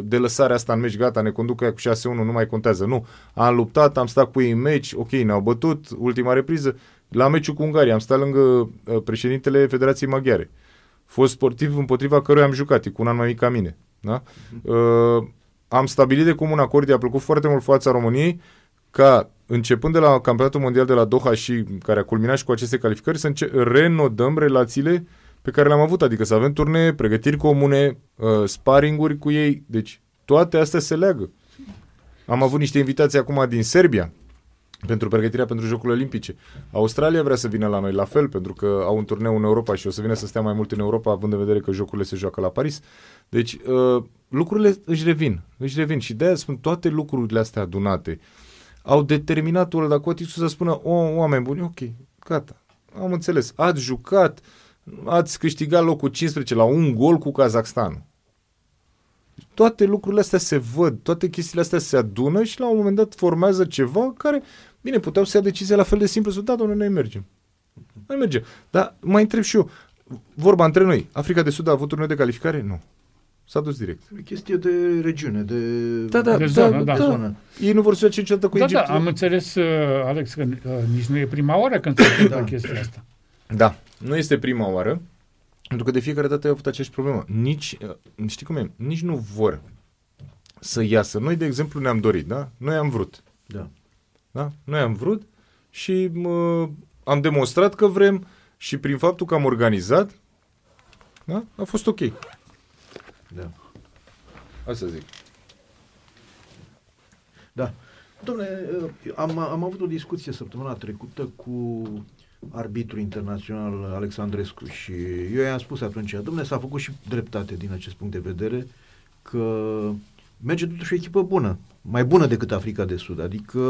de lăsarea asta în meci, gata, ne conduc aia cu 6-1, nu mai contează. Nu, am luptat, am stat cu ei în meci, ok, ne-au bătut, ultima repriză. La meciul cu Ungaria am stat lângă președintele Federației Maghiare, fost sportiv împotriva căruia am jucat, e cu un an mai mic ca mine. Da? Am stabilit de comun acord, i-a plăcut foarte mult fața României, ca începând de la campionatul mondial de la Doha și care a culminat și cu aceste calificări, să renodăm relațiile pe care le-am avut, adică să avem turnee, pregătiri comune, sparring-uri cu ei, deci toate astea se leagă. Am avut niște invitații acum din Serbia, pentru pregătirea pentru Jocurile Olimpice. Australia vrea să vină la noi la fel, pentru că au un turneu în Europa și o să vină să stea mai mult în Europa, având în vedere că jocurile se joacă la Paris. Deci lucrurile își revin și de-aia spun, toate lucrurile astea adunate au determinat World Aquatics să spună, oameni buni, ok, gata, am înțeles, ați jucat, ați câștigat locul 15 la un gol cu Kazakhstanul. Toate lucrurile astea se văd, toate chestiile astea se adună și la un moment dat formează ceva care, bine, puteau să ia decizia la fel de simplu, să da, domnule, noi mergem. Dar mai întreb și eu, vorba între noi, Africa de Sud a avut turneu de calificare? Nu. S-a dus direct. E chestie de regiune, de zonă. Ei nu vor să ia niciodată cu Egipt. Da, am înțeles, Alex, că nici nu e prima oară când se întâmplă chestia asta. Da, nu este prima oară. Pentru că de fiecare dată ai avut aceeași problemă. Nici nu vor să iasă. Noi, de exemplu, ne-am dorit, da? Noi am vrut. Da. Da? Noi am vrut și am demonstrat că vrem și prin faptul că am organizat, da? A fost ok. Da. Asta zic. Da. Dom'le, am avut o discuție săptămâna trecută cu arbitru internațional Alexandrescu și eu i-am spus atunci, dom'le, s-a făcut și dreptate din acest punct de vedere că merge totuși o echipă bună, mai bună decât Africa de Sud, adică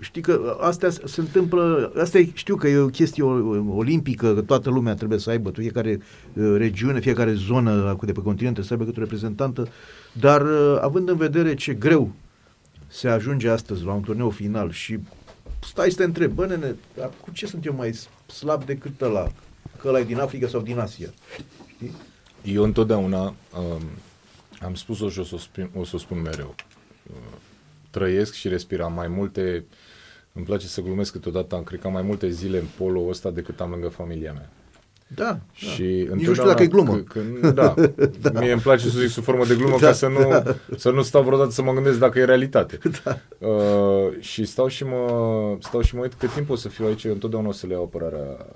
știi că astea se întâmplă, asta știu că e o chestie olimpică, că toată lumea trebuie să aibă, fiecare regiune, fiecare zonă de pe continent trebuie să aibă cât o reprezentantă, dar având în vedere ce greu se ajunge astăzi la un turneu final și stai să te întrebi, bă nene, dar cu ce sunt eu mai slab decât ăla? Că ăla e din Africa sau din Asia? Știi? Eu întotdeauna am spus-o și o să o spun mereu. Trăiesc și respir, am mai multe, îmi place să glumesc câteodată, am cred că am mai multe zile în polo ăsta decât am lângă familia mea. Da, și da. Nici nu știu dacă e glumă. Da. Da. Mie îmi place să zic sub formă de glumă, da, ca să nu, da, să nu stau vreodată să mă gândesc dacă e realitate. Da. Și stau și mă uit cât timp o să fiu aici, eu întotdeauna o să le iau apărarea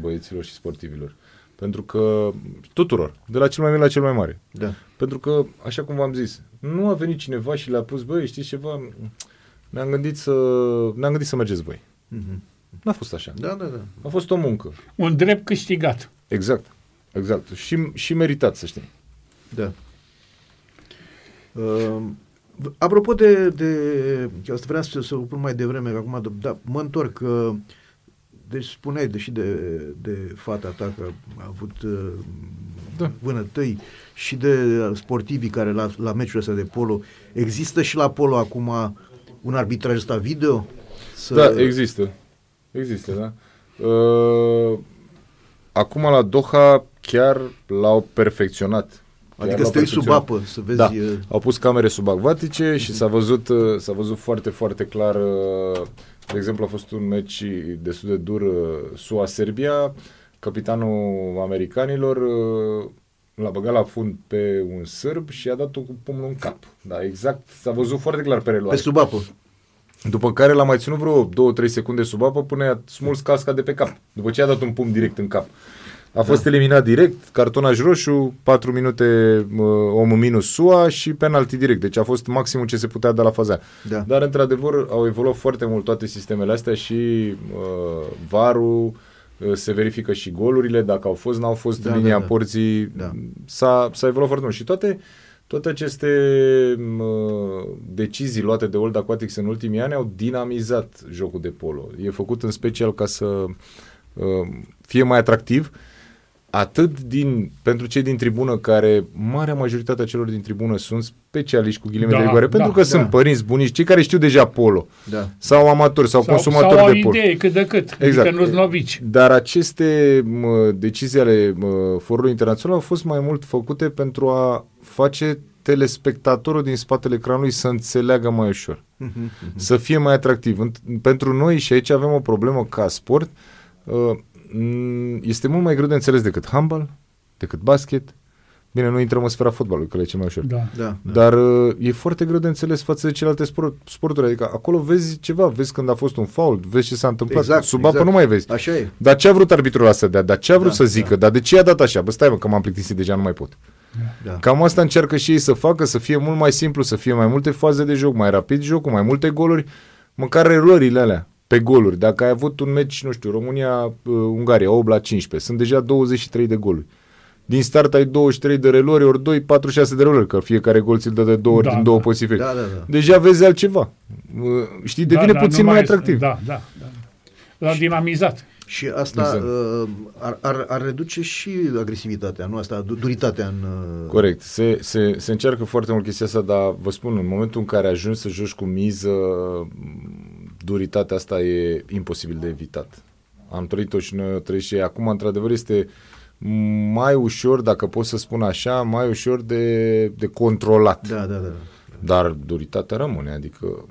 băieților și sportivilor. Pentru că tuturor, de la cel mai mic la cel mai mare. Da. Pentru că, așa cum v-am zis, nu a venit cineva și le-a pus, băi, știți ceva, ne-am gândit să mergeți voi. Mhm. N-a fost așa. Da. A fost o muncă. Un drept câștigat. Exact. Și meritat, să știi. Da. Apropo de asta vreau să o pun mai devreme, că acum mă întorc că deci spuneai, deși de fata ta că a avut vânătăi și de sportivii care la meciul ăsta de polo, există și la polo acum un arbitraj ăsta video? Da, există. Există, da? Acum la Doha chiar l-au perfecționat. Adică stai sub apă să vezi... Da, au pus camere subacvatice și s-a văzut foarte, foarte clar. De exemplu, a fost un meci destul de dur SUA-Serbia. Capitanul americanilor l-a băgat la fund pe un sârb și a dat-o cu pumnul în cap. Da, exact, s-a văzut foarte clar pe reluare. Pe sub apă. După care l-a mai ținut vreo 2-3 secunde sub apă până i-a smuls casca de pe cap. După ce i-a dat un pumn direct în cap. A fost eliminat direct, cartonaj roșu, 4 minute omul minus SUA și penalti direct. Deci a fost maximul ce se putea da la faza. Da. Dar într-adevăr au evoluat foarte mult toate sistemele astea și VAR-ul, se verifică și golurile, dacă au fost, n-au fost, linia porții. Da. S-a evoluat foarte mult și toate aceste decizii luate de World Aquatics în ultimii ani au dinamizat jocul de polo. E făcut în special ca să fie mai atractiv atât pentru cei din tribună, care marea majoritatea celor din tribună sunt specialiști cu ghilimele de rigoare, pentru că sunt părinți, bunici, cei care știu deja polo, sau amatori, sau consumatori de polo. Sau idee cât de cât, exact. Adică nu-s novici. Dar aceste decizii ale forului internațional au fost mai mult făcute pentru a face telespectatorul din spatele ecranului să înțeleagă mai ușor, să fie mai atractiv. Pentru noi, și aici avem o problemă ca sport, este mult mai greu de înțeles decât handbal, decât basket. Bine, nu intrăm în sfera fotbalului, că le e cel mai ușor. Da. Dar e foarte greu de înțeles față de celelalte sporturi. Adică acolo vezi ceva, vezi când a fost un foul, vezi ce s-a întâmplat, sub apă nu mai vezi. Așa e. Dar ce a vrut arbitrul să dea? Dar ce a vrut să zică? Dar de ce a dat așa? Bă, stai mă, că m-am plictisit, deja nu mai pot. Da. Cam asta încearcă și ei să facă, să fie mult mai simplu, să fie mai multe faze de joc, mai rapid jocul, mai multe goluri, măcar erorile alea pe goluri. Dacă ai avut un meci, nu știu, România-Ungaria, 8-15, sunt deja 23 de goluri. Din start ai 23 de relori, ori 2, 46 de relori, că fiecare gol ți-l dă de două ori din două posibili. Da. Deja vezi altceva. Știi, devine puțin mai atractiv. Da. L-a dinamizat. Și asta ar reduce și agresivitatea, nu? Asta, duritatea în... Corect. Se încearcă foarte mult chestia asta, dar vă spun, în momentul în care ajungi să joci cu miză, duritatea asta e imposibil de evitat. Am trăit-o și noi o trăit și acum, într-adevăr, este mai ușor, dacă pot să spun așa, mai ușor de controlat. Da. Dar duritatea rămâne, adică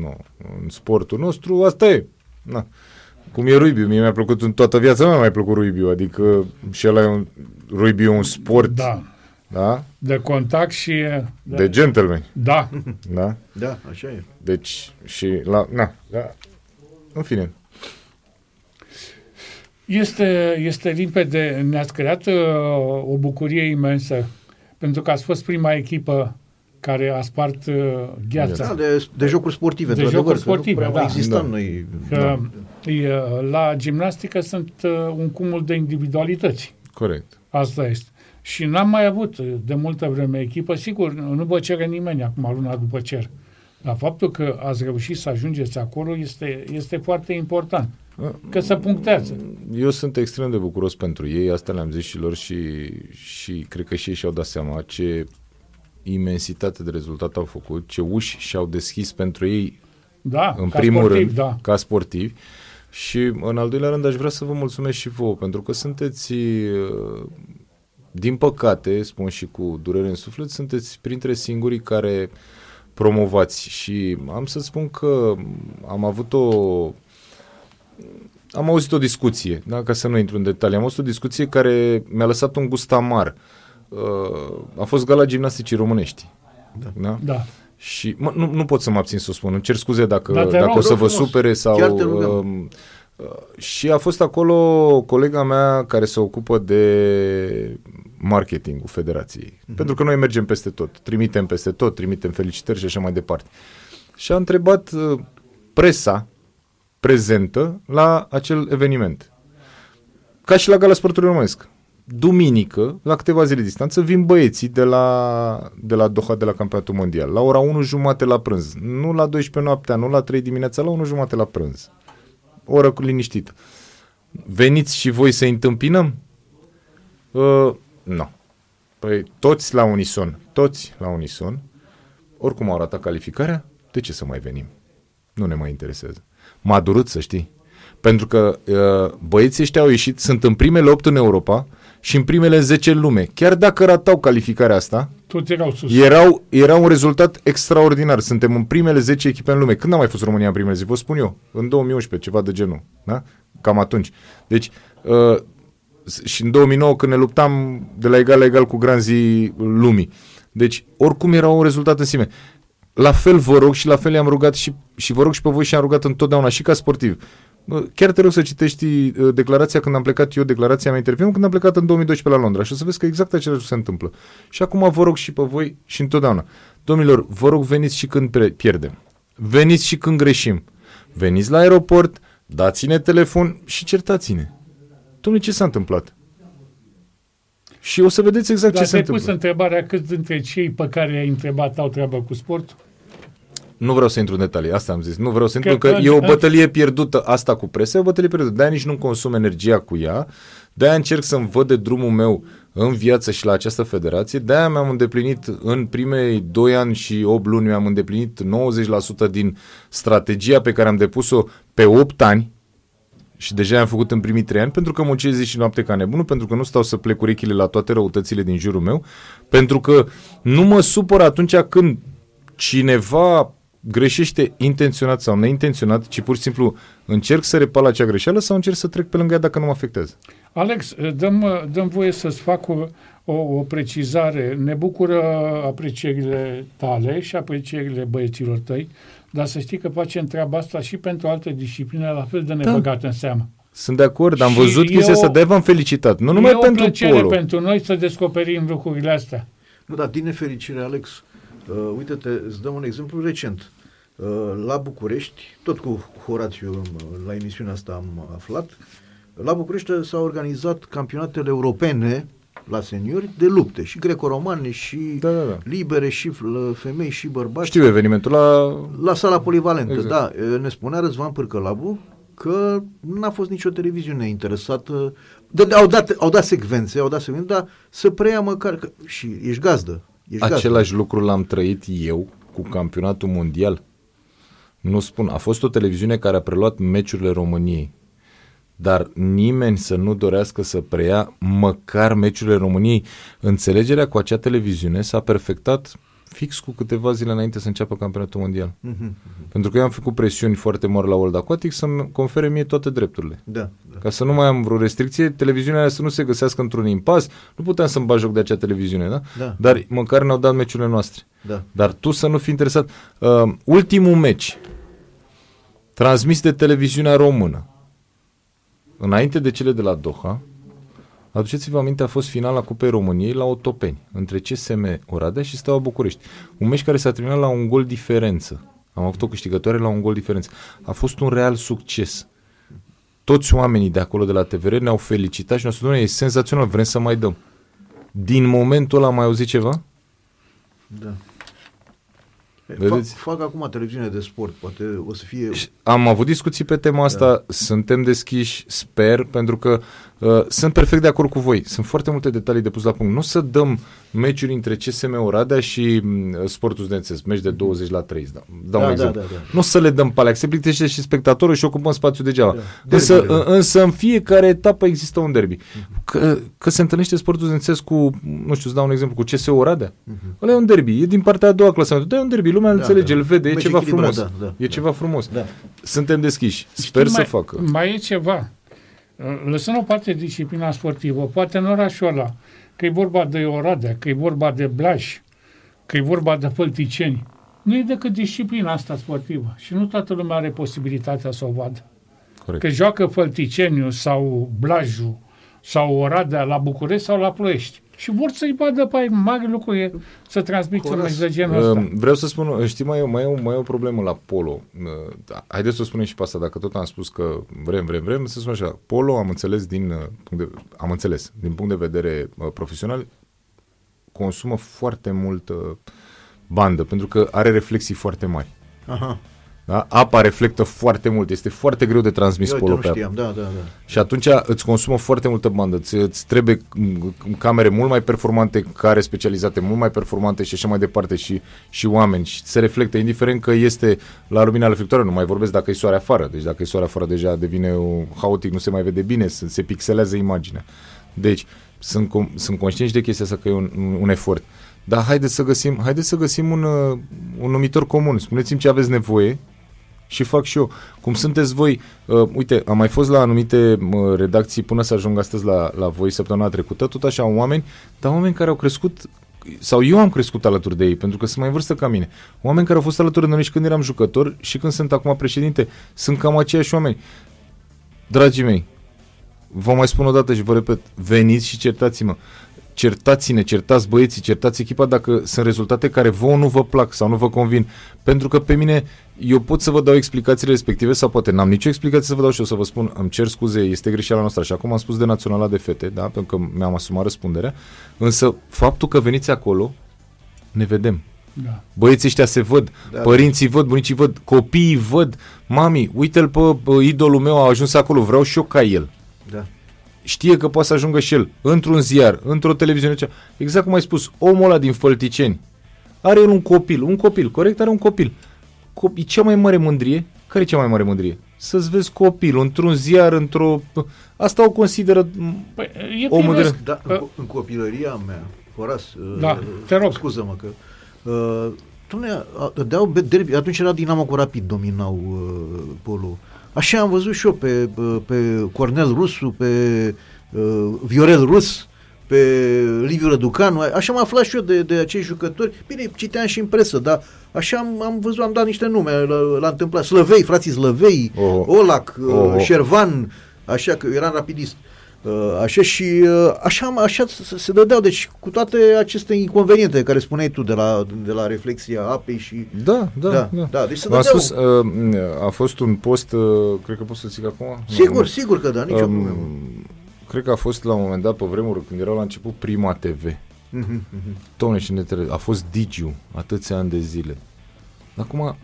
nu, în sportul nostru asta e. Na. Cum e rugby, mie mi-a plăcut în toată viața mea, mi-a plăcut rugby, adică și ăla e un sport. Da. De contact și de gentleman. Da. Da, așa e. Deci și la în fine. Este limpede, ne-ați creat o bucurie imensă pentru că ați fost prima echipă care a spart gheața. Da, de jocuri sportive. De jocuri sportive, da. Existăm noi. Că, da. La gimnastică sunt un cumul de individualități. Corect. Asta este. Și n-am mai avut de multă vreme echipă. Sigur, nu vă cere nimeni acum luna după cer. Dar faptul că ați reușit să ajungeți acolo este foarte important. Că se punctează. Eu sunt extrem de bucuros pentru ei. Asta le-am zis și lor și cred că și ei și-au dat seama ce imensitate de rezultat au făcut, ce uși și-au deschis pentru ei, da, în primul rând, da, ca sportivi. Și în al doilea rând aș vrea să vă mulțumesc și vouă, pentru că sunteți, din păcate, spun și cu durere în suflet, sunteți printre singurii care promovați. Și am să spun că am auzit o discuție, da? Ca să nu intru în detalii, am auzit o discuție care mi-a lăsat un gust amar. A fost gala gimnasticii românești. Da. Da? Da. Și nu pot să mă abțin să o spun. Îmi cer scuze dacă o să vă supere sau... și a fost acolo colega mea care se ocupă de marketingul federației. Mm-hmm. Pentru că noi mergem peste tot. Trimitem felicitări și așa mai departe. Și a întrebat presa prezentă la acel eveniment. Ca și la gala sportului românesc. Duminică, la câteva zile distanță, vin băieții de la Doha, de la campionatul mondial, la ora 1:30 la prânz, nu la 12 noaptea, nu la 3 dimineața, la 1:30 la prânz. Oră liniștită. Veniți și voi să-i întâmpinăm? Nu. Păi toți la unison, oricum au ratat calificarea, de ce să mai venim? Nu ne mai interesează. M-a durut, să știi. Pentru că băieții ăștia au ieșit, sunt în primele 8 în Europa și în primele 10 în lume. Chiar dacă ratau calificarea asta, toți erau un rezultat extraordinar. Suntem în primele 10 echipe în lume. Când a mai fost România în primele 10? Vă spun eu, în 2011, ceva de genul. Da? Cam atunci. Deci, și în 2009 când ne luptam de la egal la egal cu granzii lumii. Deci, oricum era un rezultat în sine. La fel vă rog și la fel i-am rugat și vă rog și pe voi și am rugat întotdeauna și ca sportiv. Chiar te rog să citești declarația când am plecat eu, declarația mea, interviu, când am plecat în 2012 la Londra și o să vezi că exact același se întâmplă. Și acum vă rog și pe voi și întotdeauna. Domnilor, vă rog, veniți și când pierdem. Veniți și când greșim. Veniți la aeroport, dați-ne telefon și certați-ne. Dom'le, ce s-a întâmplat? Și o să vedeți exact ce se întâmplă. Dar ai pus întrebarea cât dintre cei pe care ai întrebat au treabă cu sportul? Nu vreau să intru în detalii, asta am zis. Nu vreau să intru, că e o bătălie pierdută. Asta cu presa e o bătălie pierdută. De-aia nici nu-mi consum energia cu ea. De-aia încerc să-mi văd de drumul meu în viață și la această federație. De-aia mi-am îndeplinit în primei 2 ani și 8 luni, mi-am îndeplinit 90% din strategia pe care am depus-o pe 8 ani. Și deja am făcut în primii 3 ani, pentru că muncesc zi și noapte ca nebunul, pentru că nu stau să plec urechile la toate răutățile din jurul meu, pentru că nu mă supăr atunci când cineva greșește intenționat sau neintenționat, ci pur și simplu încerc să repar acea greșeală sau încerc să trec pe lângă ea dacă nu mă afectează. Alex, dăm voie să-ți fac o precizare. Ne bucură aprecierile tale și aprecierile băieților tăi, dar să știi că facem treaba asta și pentru alte discipline la fel de nebăgate în seamă. Sunt de acord, am văzut chestia asta, de-aia v-am felicitat. Nu numai pentru polo. E o plăcere pentru noi să descoperim lucrurile astea. Nu, dar din nefericire, Alex, uite-te, îți dăm un exemplu recent. La București, tot cu Horațiu la emisiunea asta am aflat, la București s-au organizat campionatele europene la seniori de lupte, și greco-romane, și libere, și femei, și bărbați. Știu evenimentul la sala polivalentă, exact. Da. Ne spunea Răzvan Pârcălabu că n-a fost nicio televiziune interesată. Au dat secvențe, dar să preia măcar că, și ești gazdă. Același lucru l-am trăit eu cu campionatul mondial. Nu spun, a fost o televiziune care a preluat meciurile României, dar nimeni să nu dorească să preia măcar meciurile României. Înțelegerea cu acea televiziune s-a perfectat fix cu câteva zile înainte să înceapă campionatul mondial. Mm-hmm. Pentru că eu am făcut presiuni foarte mari la World Aquatics să-mi confere mie toate drepturile. Da. Ca să nu mai am vreo restricție, televiziunea aia să nu se găsească într-un impas, nu puteam să-mi bag joc de acea televiziune, da? Da. Dar măcar ne-au dat meciurile noastre. Da. Dar tu să nu fii interesat. Ultimul meci transmis de televiziunea română, înainte de cele de la Doha, Aduceți-vă aminte, a fost finala Cupei României la Otopeni, între CSM Oradea și Steaua București. Un meci care s-a terminat la un gol diferență. Am avut o câștigătoare la un gol diferență. A fost un real succes. Toți oamenii de acolo, de la TVR, ne-au felicitat și ne-au spus, e senzațional, vrem să mai dăm. Din momentul ăla am mai auzit ceva? Da. Fac acum televiziune de sport, poate o să fie... Am avut discuții pe tema asta, da. Suntem deschiși, sper, pentru că sunt perfect de acord cu voi. Sunt foarte multe detalii de pus la punct. Nu o să dăm meciuri între CSM Oradea și Sportul Studențesc, meci de 20-30. Da. Nu o să le dăm palea, se plictește și spectatorul și ocupăm spațiul degeaba. Da. Însă în fiecare etapă există un derby. Că se întâlnește Sportul Studențesc cu, nu știu, să dau un exemplu, cu CSU Oradea. Ăla e un derby, e din partea a doua clasamentului. E un derby. Lumea înțelege, îl vede, e ceva frumos. Da. Suntem deschiși. Sper să facă. Mai e ceva. Lăsăm o parte de disciplina sportivă, poate în orașul ăla, că e vorba de Oradea, că e vorba de Blaj, că e vorba de Fălticeni. Nu e decât disciplina asta sportivă și nu toată lumea are posibilitatea să o vadă. Corect. Că joacă Fălticeniu sau Blajul sau Oradea la București sau la Ploiești. Și vor să-i vadă pe mare lucru e să transmită un mesaj de genul ăsta. Vreau să spun, știi, mai e o problemă la polo. Haideți să o spunem și pe asta, dacă tot am spus că vrem, să spun așa. Polo am înțeles din punct de vedere profesional, consumă foarte mult bandă, pentru că are reflexii foarte mari. Aha. Da? Apa reflectă foarte mult, este foarte greu de transmis polo pe apă. Da. Și atunci îți consumă foarte multă bandă, îți trebuie camere mult mai performante, care specializate, mult mai performante și așa mai departe și oameni. Și se reflectă, indiferent că este la lumina reflectoare, nu mai vorbesc dacă e soare afară, deci dacă e soare afară deja devine haotic, nu se mai vede bine, se pixelează imaginea. Deci sunt conștienți de chestia asta că e un efort. Dar haideți să găsim un numitor comun, spuneți-mi ce aveți nevoie și fac și eu. Cum sunteți voi? Uite, am mai fost la anumite redacții până să ajung astăzi la voi săptămâna trecută, tot așa oameni, dar oameni care au crescut, sau eu am crescut alături de ei, pentru că sunt mai în vârstă ca mine. Oameni care au fost alături de noi și când eram jucător și când sunt acum președinte, sunt cam aceiași oameni. Dragii mei, vă mai spun o dată și vă repet, veniți și certați-mă. Certați-ne, certați băieții, certați echipa dacă sunt rezultate care vouă nu vă plac sau nu vă convin, pentru că pe mine eu pot să vă dau explicațiile respective sau poate n-am nicio explicație să vă dau și o să vă spun îmi cer scuze, este greșeala noastră, așa cum am spus de Naționala de Fete, da? Pentru că mi-am asumat răspunderea, însă faptul că veniți acolo, ne vedem. Da. Băieții ăștia se văd, da, părinții văd, bunicii văd, copiii văd, mami, uite-l pe idolul meu, a ajuns acolo, vreau și eu ca el. Da. Știe că poate să ajungă și el într-un ziar, într-o televiziune. Exact cum ai spus, omul ăla din Fălticeni are un copil, corect? Are un copil. Care e cea mai mare mândrie? Să-ți vezi copilul într-un ziar, Asta o consideră... Păi, o mândrie. Da, în copilăria mea, Horas, da, te rog. Scuză-mă că... dădeau derby, atunci era Dinamo cu Rapid, dominau polul. Așa am văzut și eu pe Cornel Rusu, pe Viorel Rus, pe Liviu Răducanu, așa am aflat și eu de acei jucători. Bine, citeam și în presă, dar așa am văzut, am dat niște nume la întâmplat. Slăvei, frații Slăvei, Olac, Șervan, așa că eu eram rapidist. Așa și așa se dădeau, deci cu toate aceste inconveniente care spuneai tu de la reflexia apei și da, deci se dădeau. Spus, a fost un post, cred că pot să zic acum. Sigur că da, nicio problemă. Cred că a fost la un moment dat pe vremuri când erau la început Prima TV. Doamne, și a fost Digiu atâția ani de zile. Acum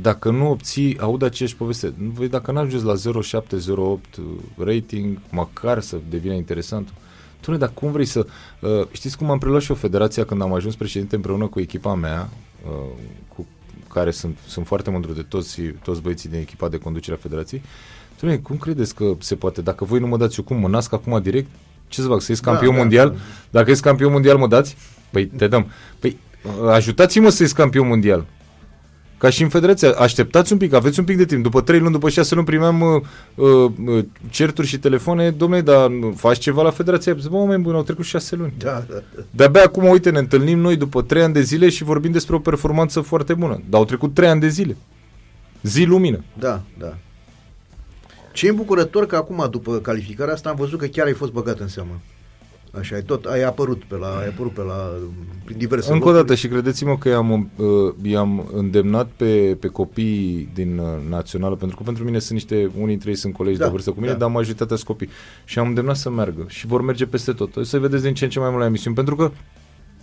dacă nu obții, aud aceeași poveste. Dacă nu ajungi la 0,708 rating, măcar să devină interesant. Doamne, dar cum vrei să... știți cum am preluat și o federație când am ajuns președinte împreună cu echipa mea, cu care sunt foarte mândru de toți băieții din echipa de conducere a federației. Doamne, cum credeți că se poate? Dacă voi nu mă dați eu cum, mă nasc acum direct? Ce să fac? Să ies campion mondial? Da. Dacă ești campion mondial, mă dați? Păi te dăm. Păi ajutați-mă să ies campion mondial. Ca și în federație, așteptați un pic, aveți un pic de timp. După 3 luni, după 6 luni primeam certuri și telefoane. Dom'le, dar faci ceva la federație? Bă, oameni buni, au trecut 6 luni. Da. De-abia acum, uite, ne întâlnim noi după 3 ani de zile și vorbim despre o performanță foarte bună. Dar au trecut 3 ani de zile. Zi lumină. Da. Ce e îmbucurător că acum, după calificarea asta, am văzut că chiar ai fost băgat în seamă. Așa, ai apărut pe la, prin diverse locuri. Încă o dată, și credeți-mă că i-am îndemnat pe copiii din națională, pentru că pentru mine sunt niște, unii dintre ei sunt colegi de vârstă cu mine, dar majoritatea sunt copii. Și am îndemnat să meargă și vor merge peste tot. O să vedeți din ce în ce mai mult la emisiuni, pentru că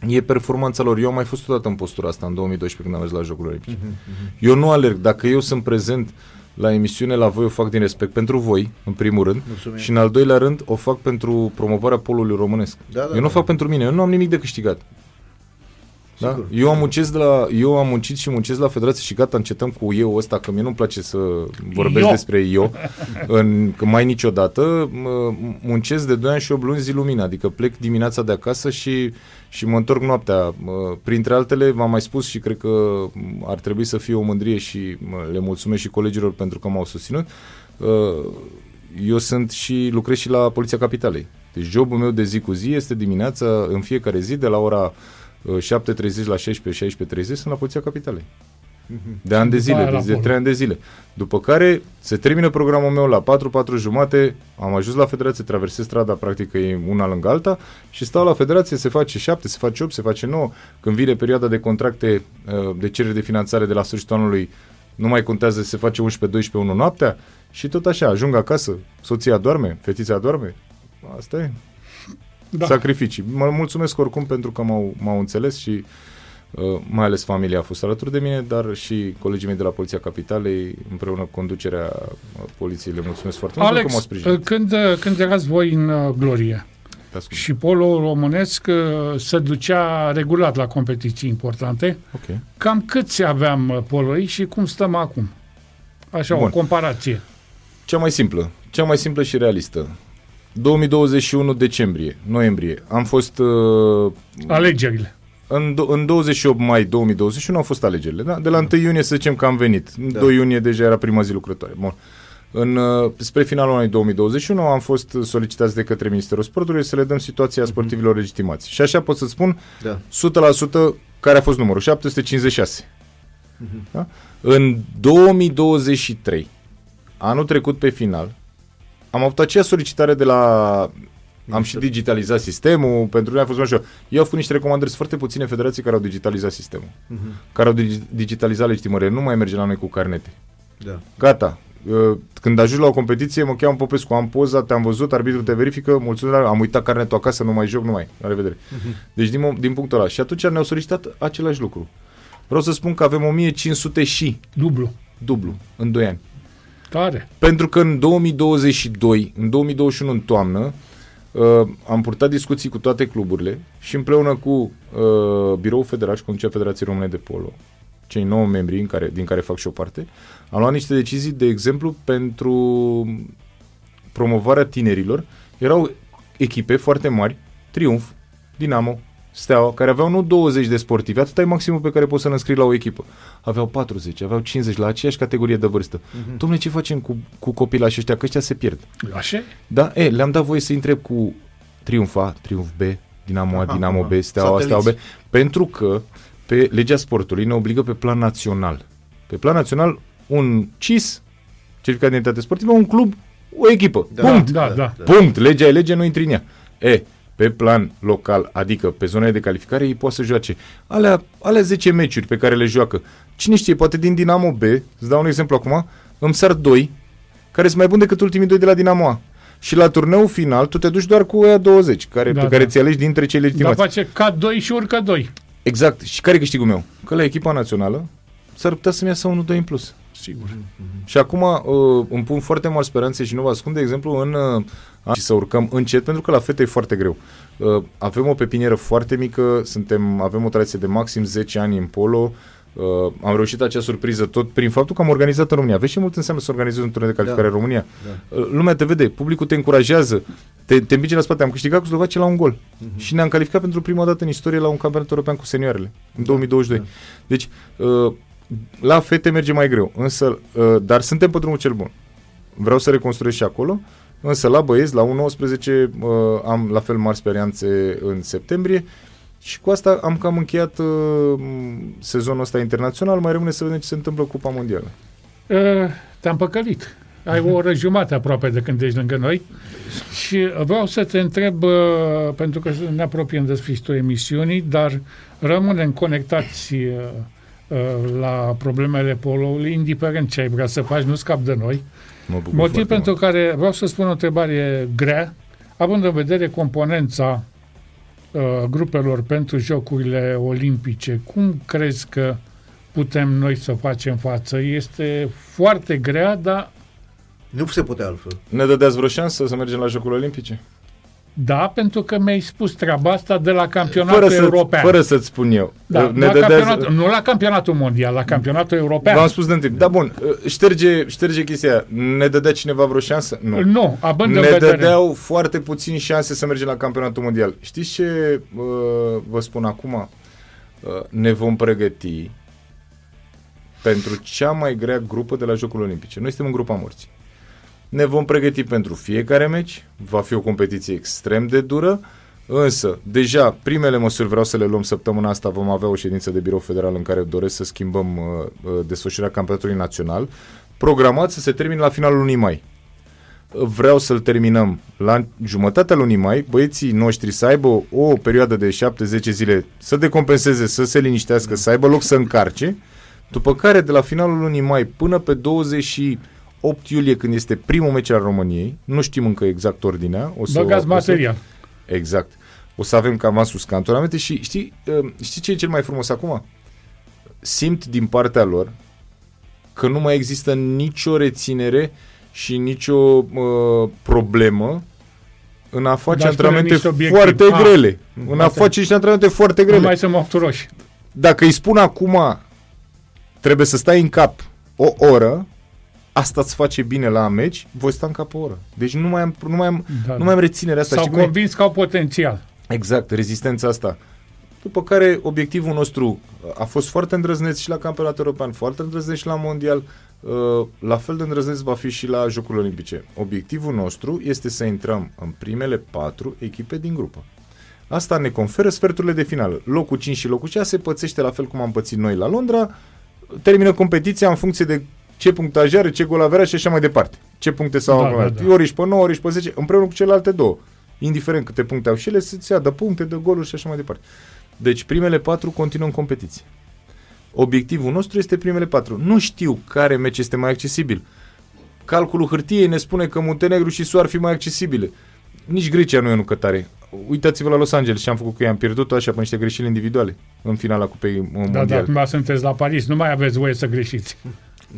e performanța lor. Eu am mai fost odată în postura asta, în 2012, când am mers la Jocurile Olimpice. Eu nu alerg. Dacă eu sunt prezent la emisiune, la voi o fac din respect pentru voi, în primul rând. Mulțumim. Și în al doilea rând o fac pentru promovarea polului românesc. Eu nu o fac pentru mine, eu nu am nimic de câștigat. Da? Eu am muncit și muncesc la Federație și gata, încetăm cu eu ăsta, că mie nu-mi place să vorbesc despre eu mai niciodată. Muncesc de 2 ani și 8 luni zi lumină, adică plec dimineața de acasă și mă întorc noaptea. Printre altele, v-am mai spus și cred că ar trebui să fie o mândrie și le mulțumesc și colegilor pentru că m-au susținut. Eu sunt și lucrez și la Poliția Capitalei. Deci jobul meu de zi cu zi este dimineața, în fiecare zi, de la ora 7.30 la 16.30 sunt la Poliția Capitalei. De ani de zile, de 3 ani de zile. După care se termină programul meu la 4-4 jumate, am ajuns la Federație, traversez strada, practic e una lângă alta, și stau la Federație, se face 7, se face 8, se face 9. Când vine perioada de contracte, de cereri de finanțare de la sfârșitul anului, nu mai contează, se face 11-12-1 noaptea și tot așa, ajung acasă, soția doarme, fetița doarme, asta e. Da. Sacrificii. Mă mulțumesc oricum pentru că m-au înțeles și mai ales familia a fost alături de mine, dar și colegii mei de la Poliția Capitalei, împreună cu conducerea poliției, le mulțumesc foarte mult. Alex, că m-au sprijinit. Când erați voi în glorie și polul românesc se ducea regulat la competiții importante, okay, cam câți aveam poloi și cum stăm acum? Așa, bun, o comparație. Cea mai simplă și realistă. 2021 noiembrie, am fost... alegerile. În 28 mai 2021 au fost alegerile, da? De la 1 iunie să zicem că am venit. Da. 2 iunie deja era prima zi lucrătoare. Bun. Spre finalul anului 2021 am fost solicitați de către Ministerul Sportului să le dăm situația sportivilor legitimați. Și așa pot să spun, 100% care a fost numărul, 756. Da? În 2023, anul trecut pe final, am avut aceea solicitare de la... Am și digitalizat sistemul, pentru noi a fost mai ușor. Eu am făcut niște recomandări, sunt foarte puține federații care au digitalizat sistemul, care au digitalizat legitimările, nu mai merge la noi cu carnete. Da. Gata. Când ajungi la o competiție, mă cheamă Popescu, am poza, te-am văzut, arbitrul te verifică, mulțumesc, am uitat carnetul acasă, nu mai joc, nu mai, la revedere. Deci din punctul ăla. Și atunci ne-au solicitat același lucru. Vreau să spun că avem 1500 și... Dublu. În 2 ani. Tare. Pentru că în 2022, în 2021 în toamnă, am purtat discuții cu toate cluburile și împreună cu Biroul Federal și Conducerea Federației Române de Polo, cei 9 membri din care fac și eu parte, am luat niște decizii, de exemplu, pentru promovarea tinerilor. Erau echipe foarte mari, Triumf, Dinamo, Steaua, care aveau nu 20 de sportivi, atâta e maximul pe care poți să-l înscrii la o echipă. Aveau 40, aveau 50 la aceeași categorie de vârstă. Dom'le, ce facem cu copilașii ăștia? Că ăștia se pierd. Așa? Da, le-am dat voie să intre cu Triumf A, Triumf B, Dinamo A, Dinamo B, Steaua A, Steaua B, pentru că pe legea sportului ne obligă pe plan național. Pe plan național, un CIS, certificat de identitate sportivă, un club, o echipă. Da, punct. Da. Punct. Legea e lege, nu intri în ea. Pe plan local, adică pe zonele de calificare, ei poate să joace alea 10 meciuri pe care le joacă. Cine știe, poate din Dinamo B, îți dau un exemplu acum, îmi sar 2, care sunt mai buni decât ultimii 2 de la Dinamo A. Și la turneul final, tu te duci doar cu aia 20, care ți alegi dintre cei legitimați. Dar face ca 2 și urcă 2. Exact. Și care e câștigul meu? Că la echipa națională s-ar putea să-mi iasă 1-2 în plus. Sigur. Și acum îmi pun foarte mari speranțe și nu vă ascund, de exemplu, și să urcăm încet, pentru că la fete e foarte greu. Avem o pepinieră foarte mică, avem o tradiție de maxim 10 ani în polo. Am reușit acea surpriză tot prin faptul că am organizat în România. Vezi ce mult înseamnă să organizezi un turn de calificare în România? Da. Lumea te vede, publicul te încurajează, te împinge la spate. Am câștigat cu Slovacia la un gol și ne-am calificat pentru prima dată în istorie la un campionat european cu senioarele, în 2022. Da. Deci, la fete merge mai greu, însă, dar suntem pe drumul cel bun. Vreau să reconstruiesc și acolo, însă la băieți, la 1-19 am la fel mari speranțe în septembrie și cu asta am cam încheiat sezonul ăsta internațional, mai rămâne să vedem ce se întâmplă cu Cupa Mondială. Te-am păcălit. ai o oră jumate aproape de când ești lângă noi și vreau să te întreb, pentru că ne apropiem de sfârșitul emisiunii, dar rămânem conectați la problemele poloului, indiferent ce ai vrea să faci, nu scap de noi. Motiv pentru care vreau să spun o întrebare grea, având în vedere componența grupelor pentru Jocurile Olimpice. Cum crezi că putem noi să facem față? Este foarte grea, dar... Nu se putea altfel. Ne dădeați vreo șansă să mergem la Jocurile Olimpice? Da, pentru că mi-ai spus treaba asta de la campionatul european. Fără să-ți spun eu. Da, ne nu la campionatul mondial, la campionatul european. V-am spus de timp. Da, bun, șterge chestia. Ne dădea cineva vreo șansă? Nu. Nu, abând în vedere. Ne dădeau foarte puțini șanse să mergem la campionatul mondial. Știți ce vă spun acum? Ne vom pregăti pentru cea mai grea grupă de la Jocurile Olimpice. Noi suntem în grupa morții. Ne vom pregăti pentru fiecare meci, va fi o competiție extrem de dură, însă deja primele măsuri vreau să le luăm săptămâna asta, vom avea o ședință de birou federal în care doresc să schimbăm desfășurarea campionatului național, programat să se termine la finalul lunii mai. Vreau să-l terminăm la jumătatea lunii mai, băieții noștri să aibă o perioadă de 7-10 zile să decompenseze, să se liniștească, să aibă loc să încarce, după care de la finalul lunii mai până pe 8 iulie, când este primul meci al României, nu știm încă exact ordinea. Băgați material. Exact. O să avem cam asus ca cantonamente și știi ce e cel mai frumos acum? Simt din partea lor că nu mai există nicio reținere și nicio problemă în a face antrenamente foarte grele. În a face niște antrenamente foarte grele. Nu mai sunt mofturoși. Dacă îi spun acum trebuie să stai în cap o oră, asta îți face bine la meci, voi sta în cap o oră. Deci nu mai am reținerea asta. S-au convins că au potențial. Exact, rezistența asta. După care obiectivul nostru a fost foarte îndrăzneț și la campionatul european, foarte îndrăzneț și la mondial, la fel de îndrăzneț va fi și la Jocurile Olimpice. Obiectivul nostru este să intrăm în primele 4 echipe din grupă. Asta ne conferă sferturile de finală. Locul 5 și locul 6 pățește la fel cum am pățit noi la Londra, termină competiția în funcție de ce punctaj are, ce gol avea și așa mai departe. Ce puncte s-au acumulat. Da. Ori ești pe 9, ori ești pe 10, împreună cu celelalte două. Indiferent câte puncte au și ele, se adă puncte, de goluri și așa mai departe. Deci primele 4 continuă în competiție. Obiectivul nostru este primele 4. Nu știu care meci este mai accesibil. Calculul hârtiei ne spune că Muntenegru și SUA ar fi mai accesibile. Nici Grecia nu e o nucătare. Uitați-vă la Los Angeles și am făcut că i-am pierdut-o așa pe niște greșeli individuale în finala Cupei Mondiale. Da, acum sunteți la Paris, nu mai aveți voie să greșiți.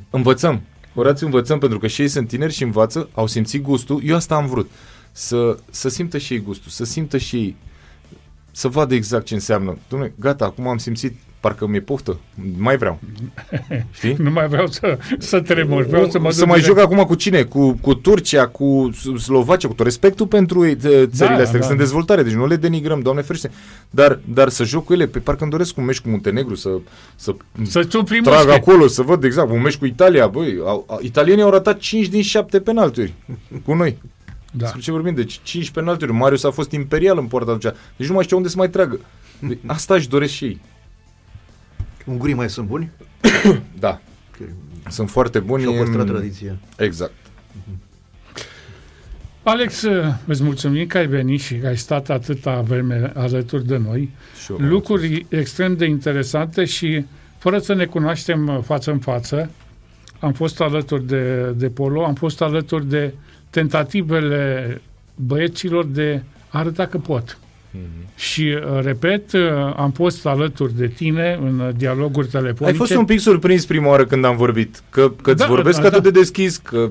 Învățăm. Horați, învățăm, pentru că și ei sunt tineri și învață, au simțit gustul. Eu asta am vrut. Să simtă și ei gustul, să simtă și ei, să vadă exact ce înseamnă. Dom'le, gata, acum am simțit, parcă mi-e poftă, mai vreau. Știi? Nu mai vreau să tremur, vreau să mă duc. Să mai joc acum cu cine? Cu Turcia, cu Slovacia, cu tot respectul pentru țările astea, că sunt dezvoltare, deci nu le denigrăm, Doamne ferește. Dar să joc cu ele, pe parcă îmi doresc un meci cu Muntenegru, să trag acolo, să văd exact, un meci cu Italia, băi, italienii au ratat 5 din 7 penalturi cu noi. Da. Despre ce vorbim? Deci 5 penalturi, Marius a fost imperial în poarta atunci, deci nu mai știu unde să mai tragă. Deci, asta își doresc și ei. Ungurii mai sunt buni? Da. Sunt foarte buni. Și au păstrat tradiția. Exact. Alex, îți mulțumim că ai venit și că ai stat atâta vreme alături de noi. Lucruri extrem de interesante și fără să ne cunoaștem față în față, am fost alături de polo, am fost alături de tentativele băieților de arăt dacă pot. Și, repet, am fost alături de tine în dialoguri telefonice. Ai fost un pic surprins prima oară când am vorbit, că îți vorbesc atât de deschis, că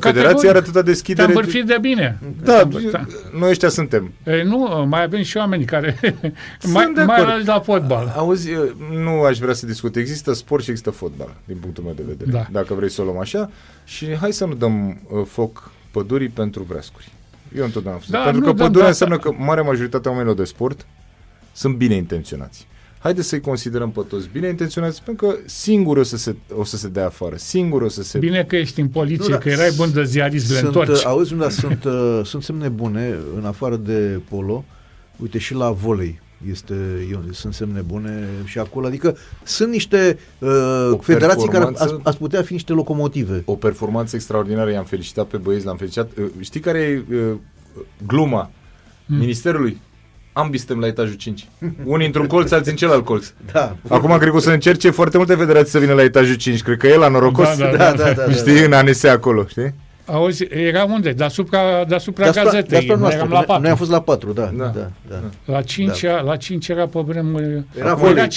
federația are atâta deschidere. Te-am vârfit de bine. Da, noi ăștia suntem. Nu, mai avem și oameni care mai răși la fotbal. Auzi, nu aș vrea să discut. Există sport și există fotbal, din punctul meu de vedere. Da. Dacă vrei să o luăm așa. Și hai să nu dăm foc pădurii pentru vreascuri. Eu întotdeauna am fost. Da, pentru că pădurea înseamnă că marea majoritate a oamenilor de sport sunt bine intenționați. Haideți să-i considerăm pe toți bine intenționați, pentru că singur o să se dea afară. Singur o să se... Bine că ești în poliție, că erai bun de ziarist, le întorci. Auzi, sunt semne bune, în afară de polo, uite și la volei. Sunt semne bune și acolo. Adică sunt niște federații care ați putea fi niște locomotive. O performanță extraordinară. I-am felicitat pe băieți, l-am felicitat. Știi care e gluma Ministerului? Ambii suntem la etajul 5. Unii într-un colț, alții în celălalt colț. Da. Acum cred că o să încerce foarte multe federații să vină la etajul 5. Cred că e la norocos. Da. Știi, în ANS acolo, știi? Auzi, era unde? Deasupra gazetei. Noi eram la 4. Noi am fost la 4, da. La 5, da. La 5 era pe vremuri. Era volei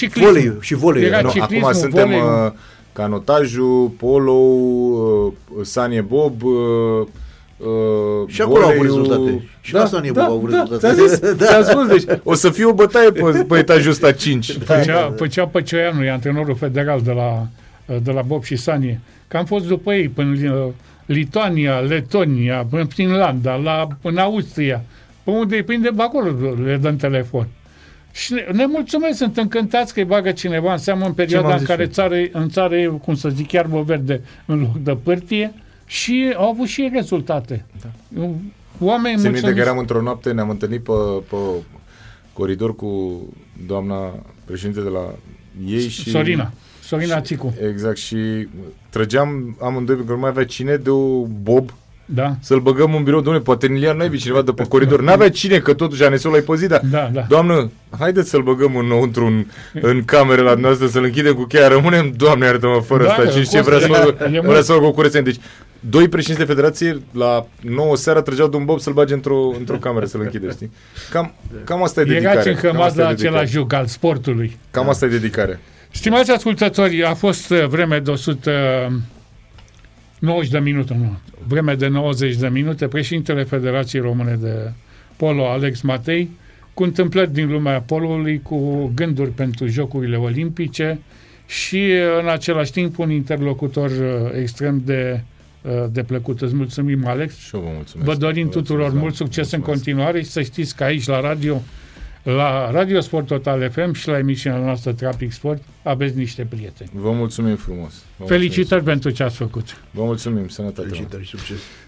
și volei. No, acum suntem canotajul, polo, sanie bob, și acolo au avut rezultate. Și la sanie bob au avut rezultate. Ți-am spus, deci o să fie o bătaie pe etajul ăsta 5. Făcea Păcioianu, e antrenorul federal de la bob și sanie. Că am fost după ei până Lituania, Letonia, până Finlanda, până Austria, până unde îi prinde, acolo le dăm telefon. Și ne mulțumesc, sunt încântați că îi bagă cineva în seamă în perioada în care în țară e, cum să zic, iarbă verde în loc de pârtie, și au avut și rezultate. Da. Oamenii mulțumesc. Țin minte că eram într-o noapte, ne-am întâlnit pe coridor cu doamna președinte de la ei și... Sorina Țicu. Exact, și trăgeam amândoi, pentru că nu mai avea cine de o bob, da, să-l băgăm în birou. Dom'le, poate în Ilian n-ai cineva de pe coridor. N-avea cine, că totuși ANS-ul l-ai păzit, da. Doamnă, haideți să-l băgăm înăuntru în cameră la dumneavoastră, să-l închidem cu cheia, rămânem, Doamne iartă-mă, fără asta. Cine știe, vrea să fac o curățenie. Deci, doi președinți de federație la 9 seara trăgeau de un bob să-l bage într-o cameră, să-l închide, știi? Cam asta e dedicare. Erați încămați la același joc al sportului. Cam asta e dedicare. Stimați ascultători, a fost vreme de 90 de minute. Președintele Federației Române de Polo, Alex Matei, cu întâmplări din lumea polului, cu gânduri pentru Jocurile Olimpice și în același timp un interlocutor extrem de plăcut. Îți mulțumim, Alex. Și eu vă mulțumesc. Vă dorim tuturor mult succes în continuare și să știți că aici la Radio Sport Total FM și la emisiunea noastră Trafic Sport aveți niște prieteni. Vă mulțumim frumos. Felicitări pentru ce ați făcut. Vă mulțumim, sănătate. Felicitări și succes.